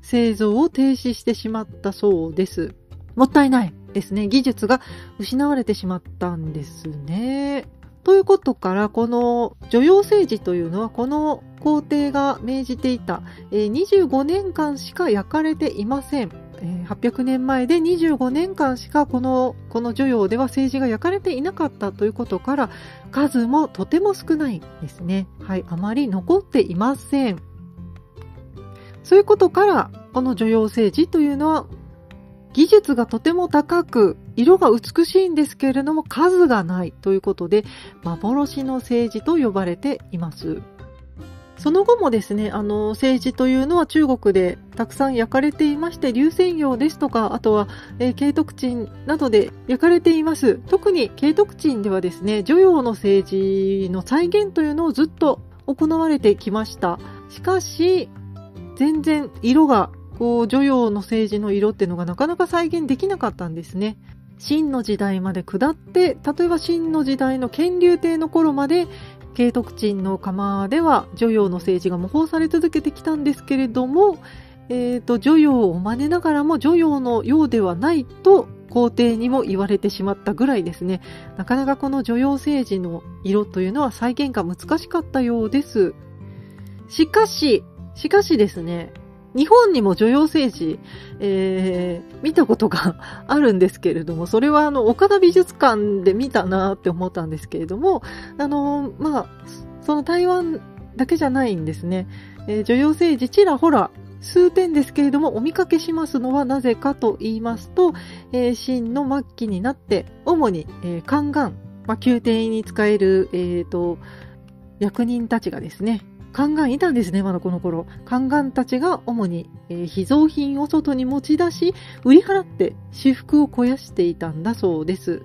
製造を停止してしまったそうです。もったいないですね。技術が失われてしまったんですね。ということから、この汝陽政治というのは、この皇帝が命じていた25年間しか焼かれていません。800年前で25年間しかこの汝陽では政治が焼かれていなかったということから、数もとても少ないですね。はい、あまり残っていません。そういうことから、この汝陽政治というのは、技術がとても高く、色が美しいんですけれども、数がないということで、幻の政治と呼ばれています。その後もですね、政治というのは中国でたくさん焼かれていまして、龍泉窯ですとか、あとは、景徳鎮などで焼かれています。特に景徳鎮ではですね、汝陽の政治の再現というのをずっと行われてきました。しかし、全然色が、汝陽の政治の色っていうのがなかなか再現できなかったんですね。秦の時代まで下って、例えば秦の時代の乾隆帝の頃まで、景徳鎮の窯では汝陽の政治が模倣され続けてきたんですけれども、汝陽を真似ながらも汝陽のようではないと皇帝にも言われてしまったぐらいですね。なかなかこの汝陽政治の色というのは再現が難しかったようです。しかしですね、日本にも汝陽政治、見たことがあるんですけれども、それは岡田美術館で見たなって思ったんですけれども、その台湾だけじゃないんですね。汝陽政治ちらほら数点ですけれども、お見かけしますのはなぜかと言いますと、清の末期になって、主に、宦官、宮廷に使える、役人たちがですね、宦官いたんですね、まだこの頃。宦官たちが主に、秘蔵品を外に持ち出し、売り払って私腹を肥やしていたんだそうです。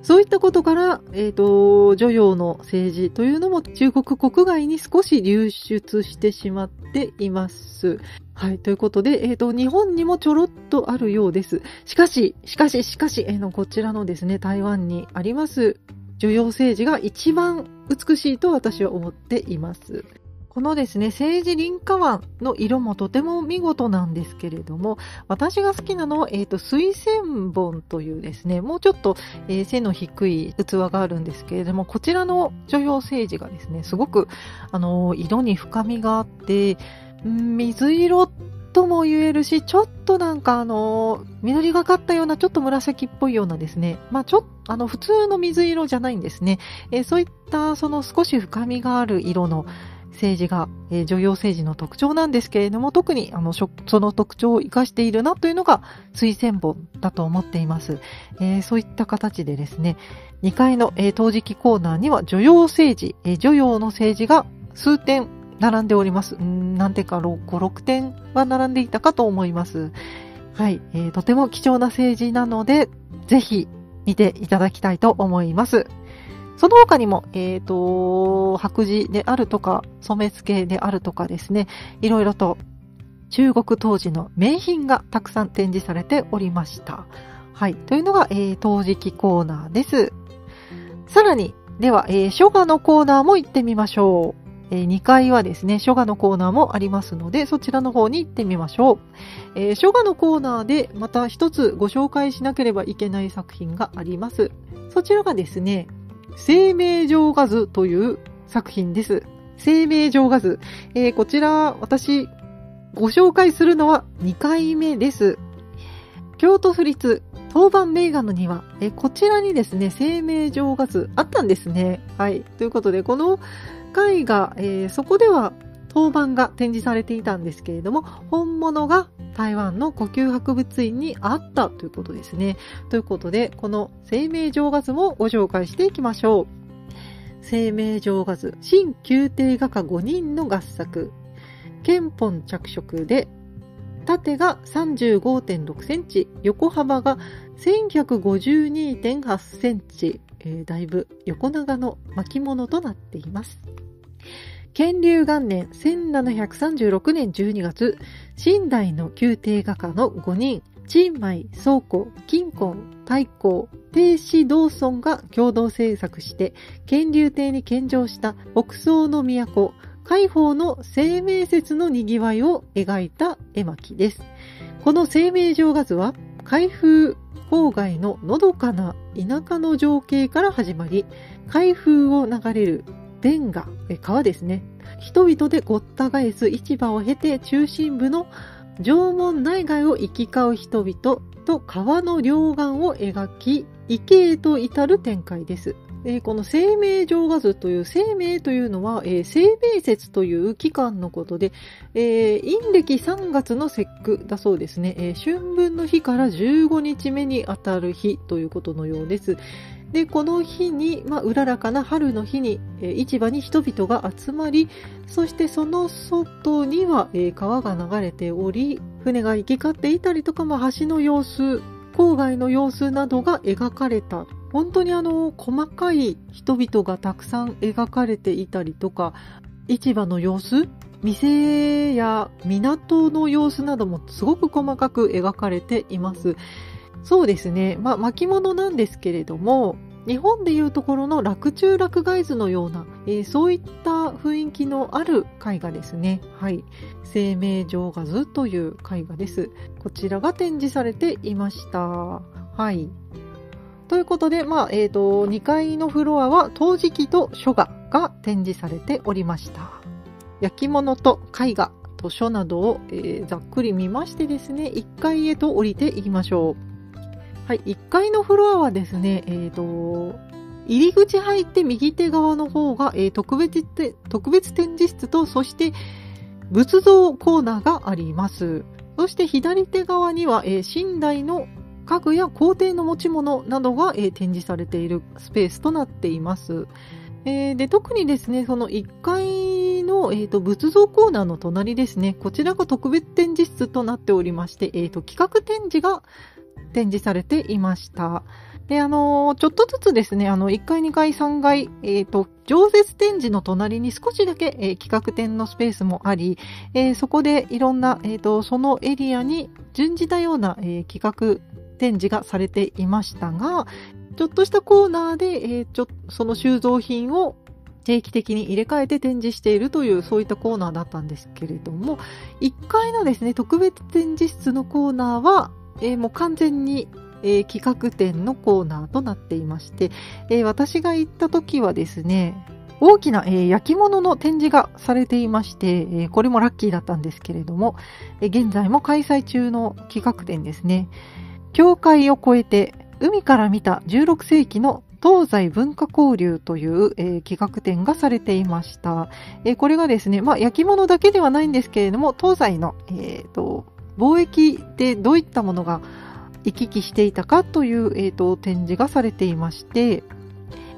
そういったことから、汝陽の政治というのも中国国外に少し流出してしまっています。はい、ということで、日本にもちょろっとあるようです。しかし、こちらのですね、台湾にあります、汝陽政治が一番美しいと私は思っています。このですね、政治林花湾の色もとても見事なんですけれども、私が好きなのは、水千本というですね、もうちょっと、背の低い器があるんですけれども、こちらの汝陽政治がですね、すごく、色に深みがあって、水色とも言えるし、ちょっとなんか緑がかったような、ちょっと紫っぽいようなですね、普通の水色じゃないんですね。そういった、少し深みがある色の、政治が、汝陽政治の特徴なんですけれども、特にその特徴を生かしているなというのが水千本だと思っています。そういった形でですね、2階の、陶磁器コーナーには汝陽政治、汝陽の政治が数点並んでおります。何点か5、6点は並んでいたかと思います。はい、とても貴重な政治なので、ぜひ見ていただきたいと思います。その他にも、白磁であるとか、染付であるとかですね、いろいろと中国陶磁の名品がたくさん展示されておりました。はい。というのが、陶磁器コーナーです。さらに、では、書画のコーナーも行ってみましょう。2階はですね、書画のコーナーもありますので、そちらの方に行ってみましょう。書画のコーナーでまた一つご紹介しなければいけない作品があります。そちらがですね、生命浄化図という作品です。生命浄化図。こちら、私、ご紹介するのは2回目です。京都府立陶板名画の庭。こちらにですね、生命浄化図あったんですね。はい。ということで、この絵画、そこでは陶板が展示されていたんですけれども、本物が台湾の故宮博物院にあったということですね。ということで、この生命浄化図もご紹介していきましょう。生命浄化図、新宮廷画家5人の合作。剣本着色で、縦が 35.6 センチ、横幅が 1152.8 センチ、だいぶ横長の巻物となっています。乾隆元年1736年12月、清代の宮廷画家の5人、陳枚、宋光、金光、泰光、鄭氏道尊が共同制作して、乾隆帝に献上した北宋の都、海邦の生命節のにぎわいを描いた絵巻です。この生命浄化図は、開封郊外ののどかな田舎の情景から始まり、開封を流れる弁河、川ですね。人々でごった返す市場を経て中心部の城門内外を行き交う人々と川の両岸を描き、池へと至る展開です。この生命浄化図という、生命というのは、生命節という期間のことで、陰暦3月の節句だそうですね。春分の日から15日目にあたる日ということのようです。で、この日に、うららかな春の日に、市場に人々が集まり、そしてその外には、川が流れており、船が行き交っていたりとか、橋の様子、郊外の様子などが描かれた。本当に細かい人々がたくさん描かれていたりとか、市場の様子、店や港の様子などもすごく細かく描かれています。そうですね。巻物なんですけれども、日本でいうところの洛中洛外図のような、そういった雰囲気のある絵画ですね。はい。生命浄化図という絵画です。こちらが展示されていました。はい。ということで、2階のフロアは陶磁器と書画が展示されておりました。焼き物と絵画、図書などを、ざっくり見ましてですね、1階へと降りていきましょう。はい、1階のフロアはですね、入り口入って右手側の方が、特別展示室と、そして仏像コーナーがあります。そして左手側には、寝台の家具や皇帝の持ち物などが、展示されているスペースとなっています。で、特にですね、その1階の、仏像コーナーの隣ですね、こちらが特別展示室となっておりまして、企画展示が展示されていました。で、ちょっとずつですね、1階、2階、3階、常設展示の隣に少しだけ、企画展のスペースもあり、そこでいろんな、そのエリアに準じたような、企画展示がされていましたが、ちょっとしたコーナーで、その収蔵品を定期的に入れ替えて展示しているという、そういったコーナーだったんですけれども、1階のですね、特別展示室のコーナーは、もう完全に、企画展のコーナーとなっていまして、私が行った時はですね、大きな、焼き物の展示がされていまして、これもラッキーだったんですけれども、現在も開催中の企画展ですね。境界を越えて海から見た16世紀の東西文化交流という、企画展がされていました。これがですね、焼き物だけではないんですけれども、東西の、貿易でどういったものが行き来していたかという、展示がされていまして、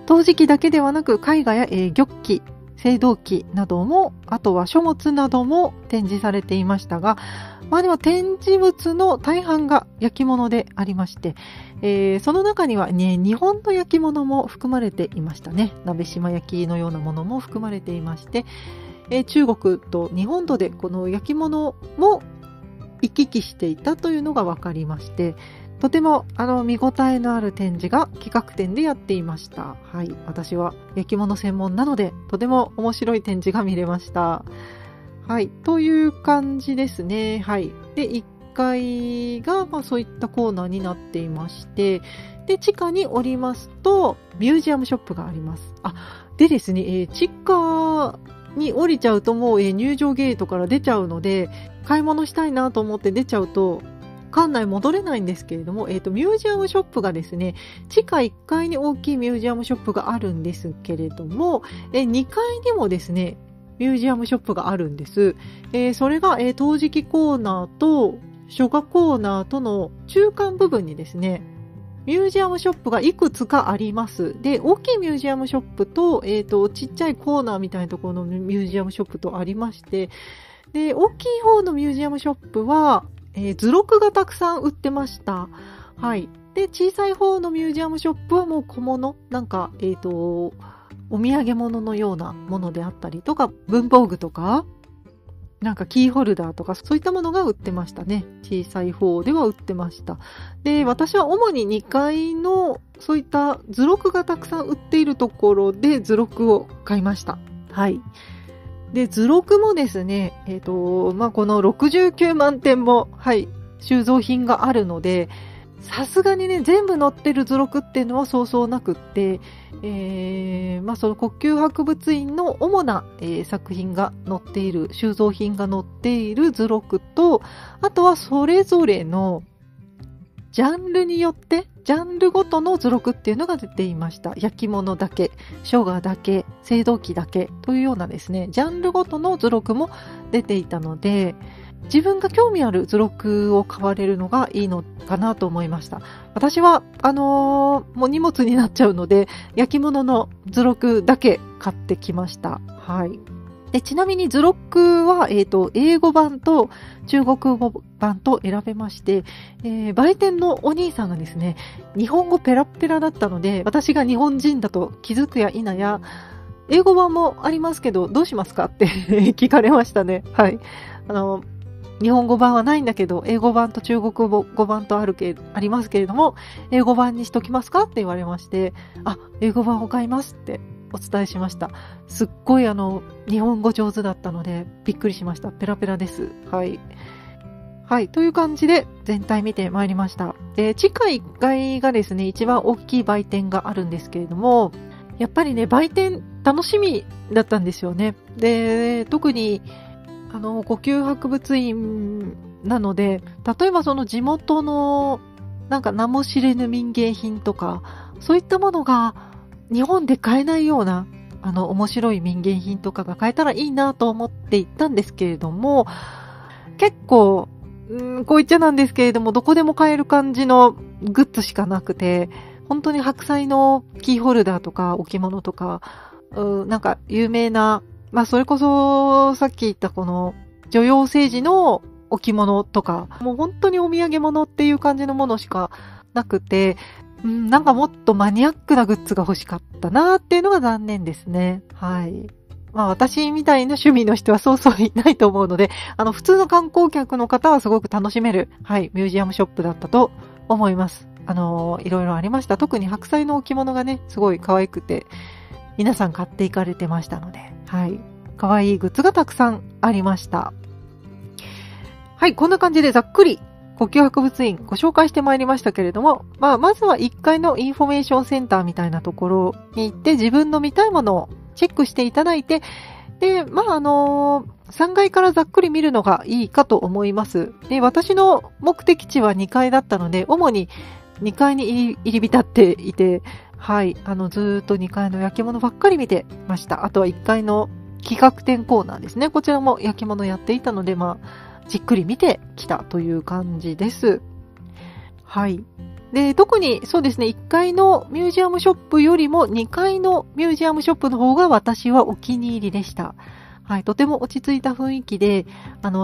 陶磁器だけではなく絵画や、玉器、青銅器なども、あとは書物なども展示されていましたが、では展示物の大半が焼き物でありまして、その中には、ね、日本の焼き物も含まれていましたね。鍋島焼のようなものも含まれていまして、中国と日本とでこの焼き物も行き来していたというのが分かりまして、とても見応えのある展示が企画展でやっていました。はい、私は焼き物専門なのでとても面白い展示が見れました。はい、という感じですね。はい、で1階が、そういったコーナーになっていまして、で地下に降りますとミュージアムショップがあります。でですね、地下に降りちゃうともう、入場ゲートから出ちゃうので、買い物したいなと思って出ちゃうと館内戻れないんですけれども、ミュージアムショップがですね、地下1階に大きいミュージアムショップがあるんですけれども、2階にもですねミュージアムショップがあるんです。それが、陶磁器コーナーと書画コーナーとの中間部分にですねミュージアムショップがいくつかあります。で、大きいミュージアムショップと、ちっちゃいコーナーみたいなところのミュージアムショップとありまして、で、大きい方のミュージアムショップは、図録がたくさん売ってました。はい。で、小さい方のミュージアムショップはもう小物、なんか、お土産物のようなものであったりとか、文房具とか、なんかキーホルダーとかそういったものが売ってましたね。小さい方では売ってました。で、私は主に2階のそういった図録がたくさん売っているところで図録を買いました。はい。で、図録もですね、この69万点も、はい、収蔵品があるので、さすがにね、全部載ってる図録っていうのはそうそうなくって、その国立博物院の主な、作品が載っている、収蔵品が載っている図録と、あとはそれぞれのジャンルによって、ジャンルごとの図録っていうのが出ていました。焼き物だけ、書画だけ、青銅器だけというようなですね、ジャンルごとの図録も出ていたので、自分が興味ある図録を買われるのがいいのかなと思いました。私は、もう荷物になっちゃうので、焼き物の図録だけ買ってきました。はい。で、ちなみに図録は、英語版と中国語版と選べまして、売店のお兄さんがですね、日本語ペラペラだったので、私が日本人だと気づくや否や、英語版もありますけど、どうしますかって聞かれましたね。はい。日本語版はないんだけど、英語版と中国語版とありますけれども、英語版にしときますかって言われまして、英語版を買いますってお伝えしました。すっごい日本語上手だったので、びっくりしました。ペラペラです。はい。はい、という感じで全体見てまいりました。で、地下1階がですね、一番大きい売店があるんですけれども、やっぱりね、売店楽しみだったんですよね。で、特に、故宮博物院なので、例えばその地元のなんか名も知れぬ民芸品とか、そういったものが日本で買えないような面白い民芸品とかが買えたらいいなと思って行ったんですけれども、結構こう言っちゃなんですけれども、どこでも買える感じのグッズしかなくて、本当に白菜のキーホルダーとか置物とか、なんか有名なそれこそ、さっき言ったこの、女用青磁の置物とか、もう本当にお土産物っていう感じのものしかなくて、なんかもっとマニアックなグッズが欲しかったなーっていうのが残念ですね。はい。私みたいな趣味の人はそうそういないと思うので、普通の観光客の方はすごく楽しめる、はい、ミュージアムショップだったと思います。いろいろありました。特に白菜の置物がね、すごい可愛くて、皆さん買っていかれてましたので、はい。可愛いグッズがたくさんありました。はい、こんな感じでざっくり故宮博物院ご紹介してまいりましたけれども、まずは1階のインフォメーションセンターみたいなところに行って自分の見たいものをチェックしていただいて、で、3階からざっくり見るのがいいかと思います。で、私の目的地は2階だったので、主に2階に入り浸っていて、はい、ずーっと2階の焼き物ばっかり見てました。あとは1階の企画展コーナーですね。こちらも焼き物やっていたので、じっくり見てきたという感じです。はい。で、特にそうですね、1階のミュージアムショップよりも2階のミュージアムショップの方が私はお気に入りでした。はい。とても落ち着いた雰囲気で、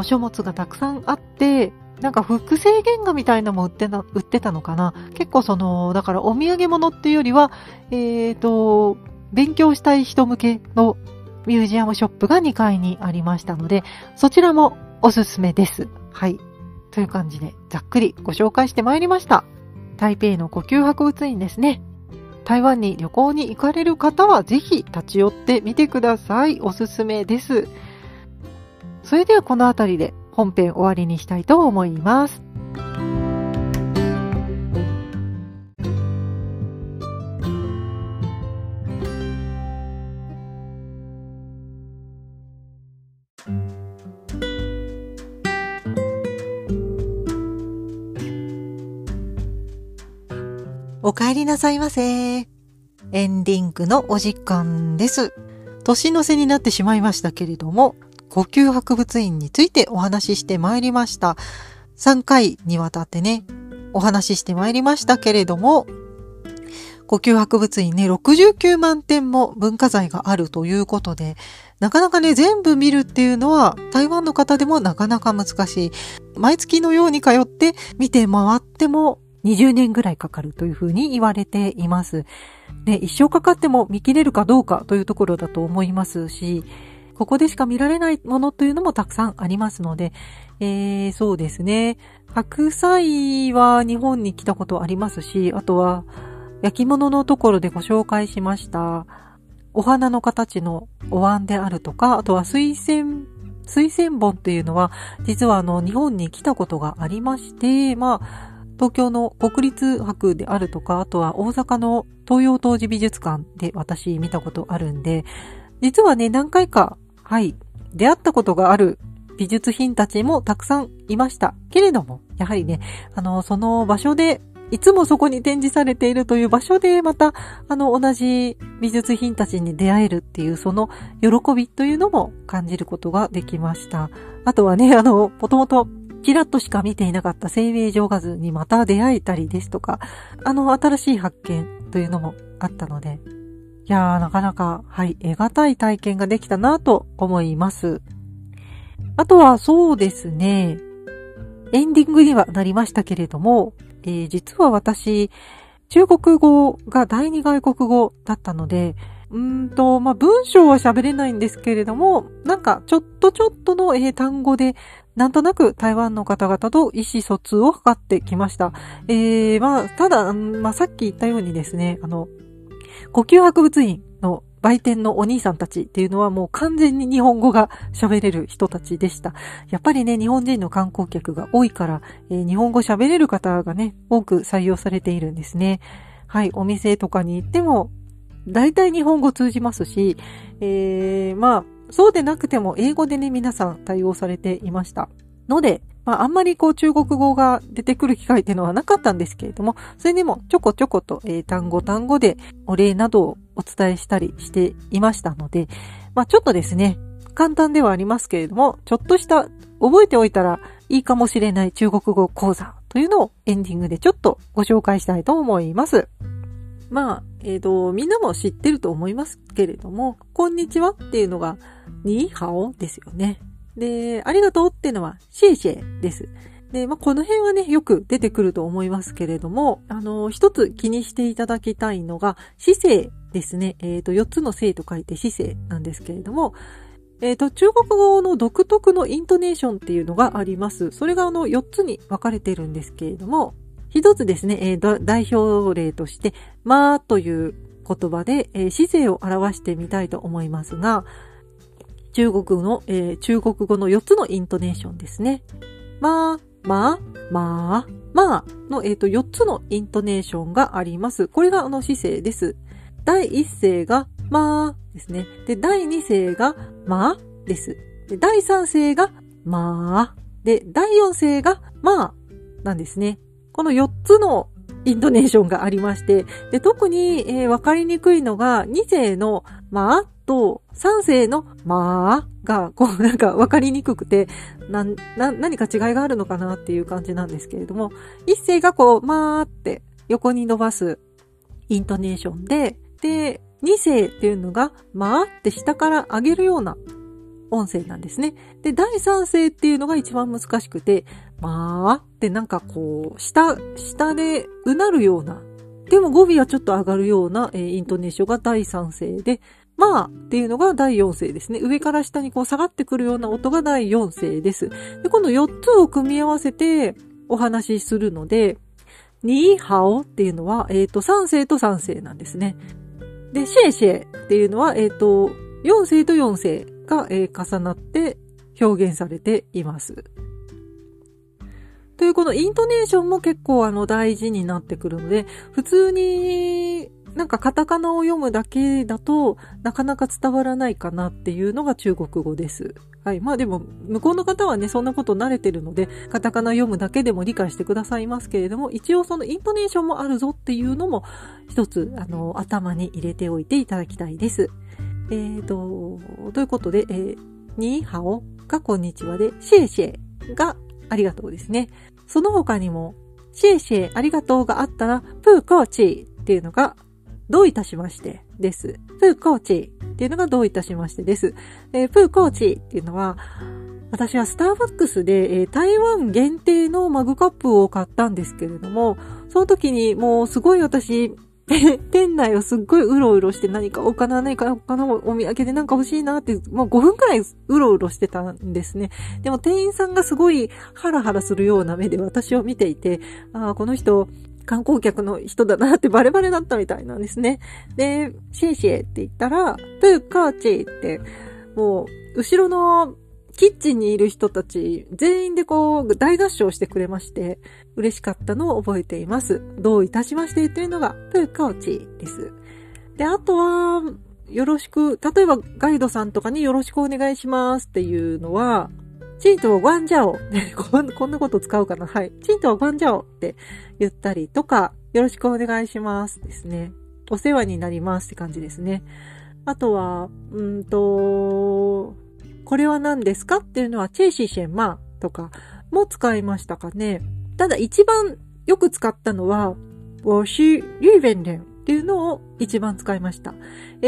書物がたくさんあって、なんか複製原画みたいなのも売ってたのかな。結構だからお土産物っていうよりは、勉強したい人向けのミュージアムショップが2階にありましたので、そちらもおすすめです。はい。という感じでざっくりご紹介してまいりました。台北の故宮博物院ですね。台湾に旅行に行かれる方はぜひ立ち寄ってみてください。おすすめです。それではこの辺りで本編終わりにしたいと思います。お帰りなさいませ。エンディングのお時間です。年の瀬になってしまいましたけれども、故宮博物院についてお話ししてまいりました。3回にわたってね、お話ししてまいりましたけれども、故宮博物院ね、69万点も文化財があるということで、なかなかね、全部見るっていうのは台湾の方でもなかなか難しい。毎月のように通って見て回っても、20年ぐらいかかるというふうに言われています。で、一生かかっても見切れるかどうかというところだと思いますし、ここでしか見られないものというのもたくさんありますので、そうですね。白菜は日本に来たことありますし、あとは焼き物のところでご紹介しました。お花の形のお椀であるとか、あとは水仙盆というのは、実は日本に来たことがありまして、まあ、東京の国立博であるとか、あとは大阪の東洋東寺美術館で私見たことあるんで、実はね、何回か、はい、出会ったことがある美術品たちもたくさんいました。けれども、やはりね、その場所で、いつもそこに展示されているという場所で、また、同じ美術品たちに出会えるっていう、その喜びというのも感じることができました。あとはね、もともと、ちらっとしか見ていなかった生命浄化図にまた出会えたりですとか、新しい発見というのもあったので、いやー、なかなか、はい、得難い体験ができたなと思います。あとはそうですね、エンディングにはなりましたけれども、実は私、中国語が第二外国語だったので、まあ、文章は喋れないんですけれども、なんかちょっとの英単語で、なんとなく台湾の方々と意思疎通を図ってきました。まあ、ただ、まあ、さっき言ったようにですね、故宮博物院の売店のお兄さんたちっていうのはもう完全に日本語が喋れる人たちでした。やっぱりね、日本人の観光客が多いから、日本語喋れる方がね、多く採用されているんですね。はい、お店とかに行っても、大体日本語通じますし、まあ、そうでなくても英語でね、皆さん対応されていました。ので、まあ、あんまりこう中国語が出てくる機会っていうのはなかったんですけれども、それでもちょこちょこと、単語でお礼などをお伝えしたりしていましたので、まあ、ちょっとですね、簡単ではありますけれども、ちょっとした覚えておいたらいいかもしれない中国語講座というのをエンディングでちょっとご紹介したいと思います。まあ、みんなも知ってると思いますけれども、こんにちはっていうのが、ニーハオですよね。で、ありがとうっていうのは、シェイシェです。で、まあ、この辺はね、よく出てくると思いますけれども、一つ気にしていただきたいのが、姿勢ですね。4つの勢と書いて姿勢なんですけれども、中国語の独特のイントネーションっていうのがあります。それが4つに分かれてるんですけれども、一つですね、代表例として、まあという言葉で、姿勢を表してみたいと思いますが、中国語の4つのイントネーションですね。まあ、まあ、まあ、まあの、4つのイントネーションがあります。これが姿勢です。第1声が、まあですね。で、第2声が、まあです。で、第3声が、まあ。で、第4声が、まあなんですね。この4つのイントネーションがありまして、で特に、分かりにくいのが2声のまあと3声のまあがこうなんか分かりにくくて何か違いがあるのかなっていう感じなんですけれども、1声がこうまあって横に伸ばすイントネーションで、で2声っていうのがまあって下から上げるような音声なんですね。で、第3声っていうのが一番難しくて、まあってなんかこう、下でうなるような、でも語尾はちょっと上がるような、イントネーションが第3声で、まあっていうのが第4声ですね。上から下にこう下がってくるような音が第4声です。で、この4つを組み合わせてお話しするので、ニーハオっていうのは、3声と3声なんですね。で、シェイシェイっていうのは、4声と4声が、重なって表現されています。というこのイントネーションも結構大事になってくるので、普通になんかカタカナを読むだけだとなかなか伝わらないかなっていうのが中国語です。はい。まあでも向こうの方はね、そんなこと慣れてるので、カタカナ読むだけでも理解してくださいますけれども、一応そのイントネーションもあるぞっていうのも一つ頭に入れておいていただきたいです。ということで、ニーハオがこんにちはで、シェイシェイがありがとうですね。その他にも、シェイシェイありがとうがあったら、プーコーチーっていうのが、どういたしましてです。プーコーチーっていうのがどういたしましてです。プーコーチーっていうのは、私はスターバックスで、台湾限定のマグカップを買ったんですけれども、その時にもうすごい私、店内をすっごいうろうろして何かお金はないか他のお土産で何か欲しいなって、もう5分くらいうろうろしてたんですね。でも店員さんがすごいハラハラするような目で私を見ていて、ああ、この人、観光客の人だなってバレバレだったみたいなんですね。で、シェイシェイって言ったら、プーカーチーって、もう、後ろのキッチンにいる人たち全員でこう大合唱してくれまして嬉しかったのを覚えています。どういたしましてというのがプーカーチです。で、あとはよろしく、例えばガイドさんとかによろしくお願いしますっていうのはチントワンジャオこんなこと使うかな。はい。チントワンジャオって言ったりとかよろしくお願いしますですね。お世話になりますって感じですね。あとはこれは何ですかっていうのは、チェイシーシェンマーとかも使いましたかね。ただ一番よく使ったのは、我是日本人っていうのを一番使いました。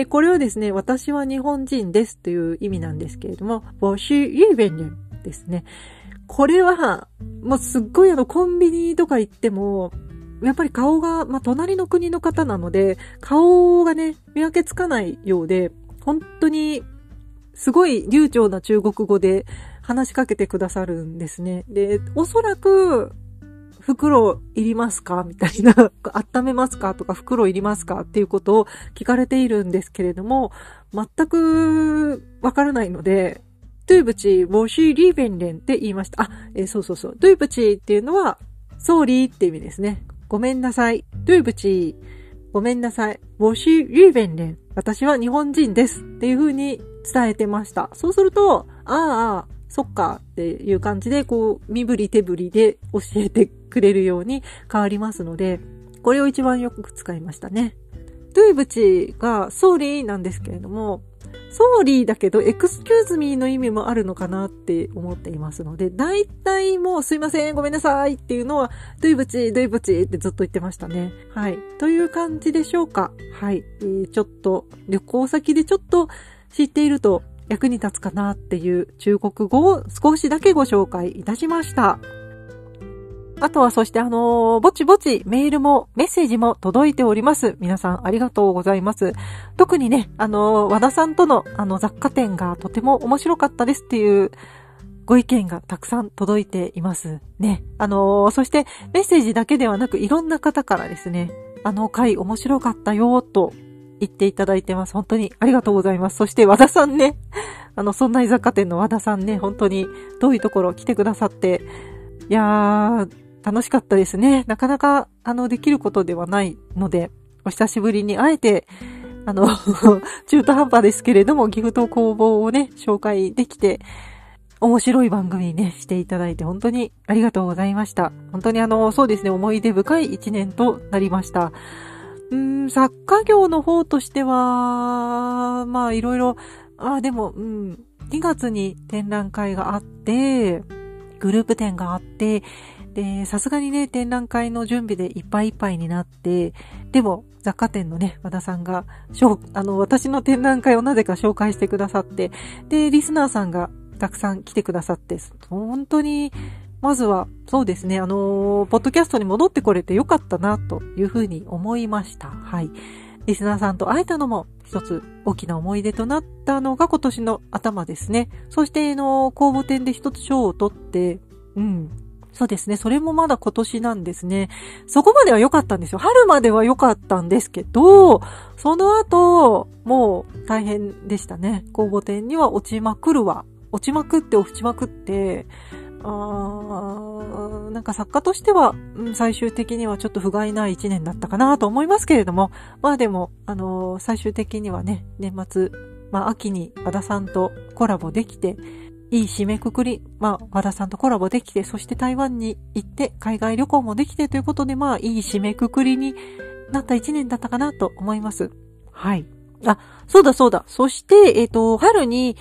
これはですね、私は日本人ですという意味なんですけれども、我是日本人ですね。これは、もうすっごいコンビニとか行っても、やっぱり顔が、まあ、隣の国の方なので、顔がね、見分けつかないようで、本当に、すごい流暢な中国語で話しかけてくださるんですね。で、おそらく、袋いりますかみたいな、温めますかとか、袋いりますかっていうことを聞かれているんですけれども、全くわからないので、トゥーブチー、ボシーリーベンレンって言いました。あ、そう。トゥーブチーっていうのは、ソーリーって意味ですね。ごめんなさい。トゥーブチー、ごめんなさい。ボシーリーベンレン。私は日本人です。っていう風に、伝えてました。そうすると、ああ、そっかっていう感じで、こう、身振り手振りで教えてくれるように変わりますので、これを一番よく使いましたね。ドゥイブチがソーリーなんですけれども、ソーリーだけど、エクスキューズミーの意味もあるのかなって思っていますので、大体もうすいません、ごめんなさいっていうのは、ドゥイブチってずっと言ってましたね。はい。という感じでしょうか。はい。ちょっと、旅行先でちょっと、知っていると役に立つかなっていう中国語を少しだけご紹介いたしました。あとはそしてぼちぼちメールもメッセージも届いております。皆さんありがとうございます。特にね、和田さんとの雑貨店がとても面白かったですっていうご意見がたくさん届いていますね。そしてメッセージだけではなくいろんな方からですね、あの回面白かったよと言っていただいてます。本当にありがとうございます。そして和田さんね、そんな居雑貨店の和田さんね、本当に遠いところ来てくださって、いやー、楽しかったですね。なかなか、できることではないので、お久しぶりに会えて、中途半端ですけれども、ギフト工房をね、紹介できて、面白い番組ね、していただいて、本当にありがとうございました。本当にそうですね、思い出深い一年となりました。作家業の方としては、まあいろいろ、でも、2月に展覧会があって、グループ展があって、で、さすがにね、展覧会の準備でいっぱいいっぱいになって、でも、雑貨店のね、和田さんが、私の展覧会をなぜか紹介してくださって、で、リスナーさんがたくさん来てくださって、本当に、まずは、そうですね、ポッドキャストに戻ってこれてよかったな、というふうに思いました。はい。リスナーさんと会えたのも一つ大きな思い出となったのが今年の頭ですね。そして公募展で一つ賞を取って、そうですね。それもまだ今年なんですね。そこまでは良かったんですよ。春までは良かったんですけど、その後、もう大変でしたね。公募展には落ちまくって、なんか作家としては、最終的にはちょっと不甲斐ない一年だったかなと思いますけれども、まあでも、最終的にはね、年末、まあ秋に和田さんとコラボできて、いい締めくくり、和田さんとコラボできて、そして台湾に行って海外旅行もできてということで、いい締めくくりになった一年だったかなと思います。はい。あ、そうだ。そして、春に、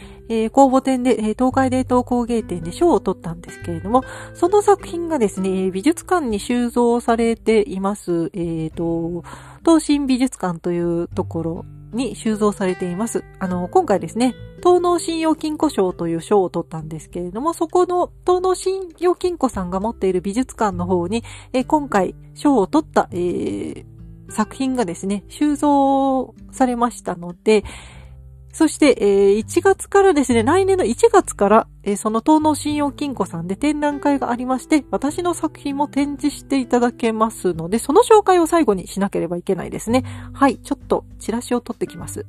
公募展で、東海伝統工芸展で賞を取ったんですけれども、その作品がですね、美術館に収蔵されています。東進美術館というところに収蔵されています。今回ですね、東農信用金庫賞という賞を取ったんですけれども、そこの東農信用金庫さんが持っている美術館の方に、今回賞を取った、作品がですね、収蔵されましたので、そして、1月からですね、来年の1月から、その東農信用金庫さんで展覧会がありまして、私の作品も展示していただけますので、その紹介を最後にしなければいけないですね。はい、ちょっとチラシを取ってきます。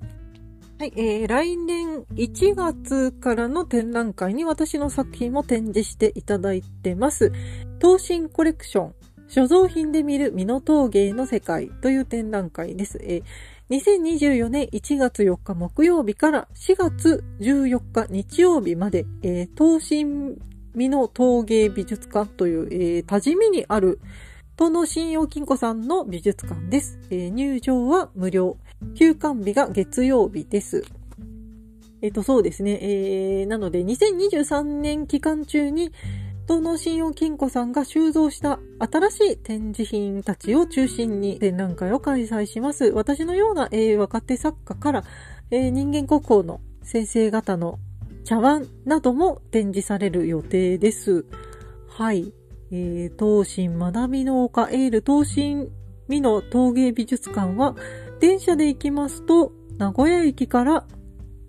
はい、来年1月からの展覧会に私の作品も展示していただいてます。東進コレクション、所蔵品で見る美濃陶芸の世界という展覧会です。2024年1月4日木曜日から4月14日日曜日まで、東進美濃陶芸美術館という、多治見にある東農信用金庫さんの美術館です。入場は無料。休館日が月曜日です。そうですね。なので、2023年期間中に、東農信用金庫さんが収蔵した新しい展示品たちを中心に展覧会を開催します。私のような、若手作家から、人間国宝の先生方の茶碗なども展示される予定です。はい。東進学びの丘エール東進美濃陶芸美術館は電車で行きますと名古屋駅から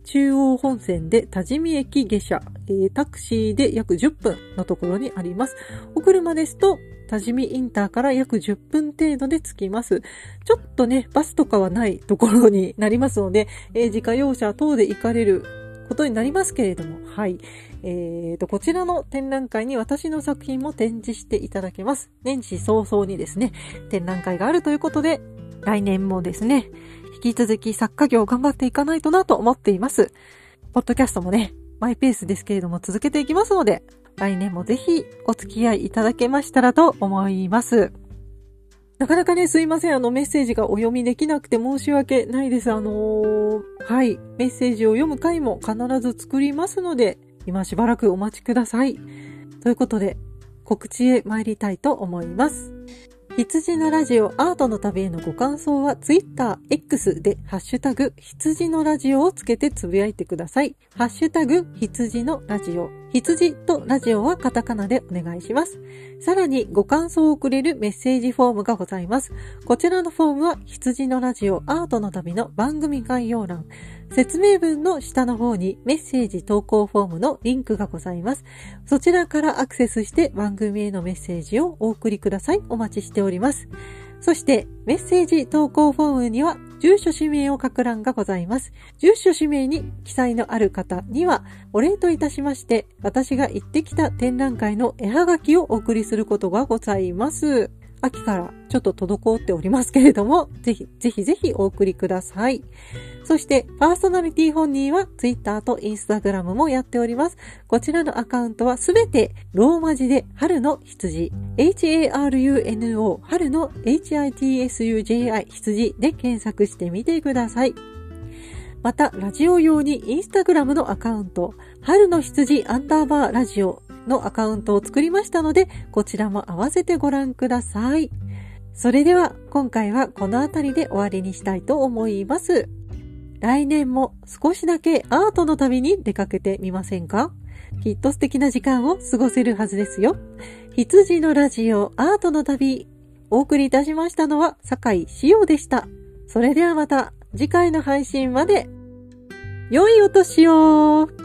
中央本線で多治見駅下車、タクシーで約10分のところにあります。お車ですと多治見インターから約10分程度で着きます。ちょっとねバスとかはないところになりますので、自家用車等で行かれることになりますけれども、はい。こちらの展覧会に私の作品も展示していただけます。年始早々にですね、展覧会があるということで、来年もですね、引き続き作家業を頑張っていかないとなと思っています。ポッドキャストもね、マイペースですけれども続けていきますので、来年もぜひお付き合いいただけましたらと思います。なかなかね、すいません。メッセージがお読みできなくて申し訳ないです。はい。メッセージを読む回も必ず作りますので、今しばらくお待ちください。ということで、告知へ参りたいと思います。羊のラジオアートの旅へのご感想は Twitter、X でハッシュタグ羊のラジオをつけてつぶやいてください。ハッシュタグ羊のラジオ。羊とラジオはカタカナでお願いします。さらにご感想をくれるメッセージフォームがございます。こちらのフォームは羊のラジオアートの旅の番組概要欄、説明文の下の方にメッセージ投稿フォームのリンクがございます。そちらからアクセスして番組へのメッセージをお送りください。お待ちしております。そしてメッセージ投稿フォームには住所氏名を書く欄がございます。住所氏名に記載のある方にはお礼といたしまして、私が行ってきた展覧会の絵はがきをお送りすることがございます。秋からちょっと滞っておりますけれども、ぜひお送りください。そしてパーソナリティ本人は Twitter と Instagram もやっております。こちらのアカウントはすべてローマ字で春の羊 HARUNO 春の HITSUJI 羊で検索してみてください。またラジオ用に Instagram のアカウント春の羊_ラジオのアカウントを作りましたので、こちらも合わせてご覧ください。それでは今回はこのあたりで終わりにしたいと思います。来年も少しだけアートの旅に出かけてみませんか？きっと素敵な時間を過ごせるはずですよ。羊のラジオアートの旅、お送りいたしましたのは酒井しおでした。それではまた次回の配信まで良いお年を。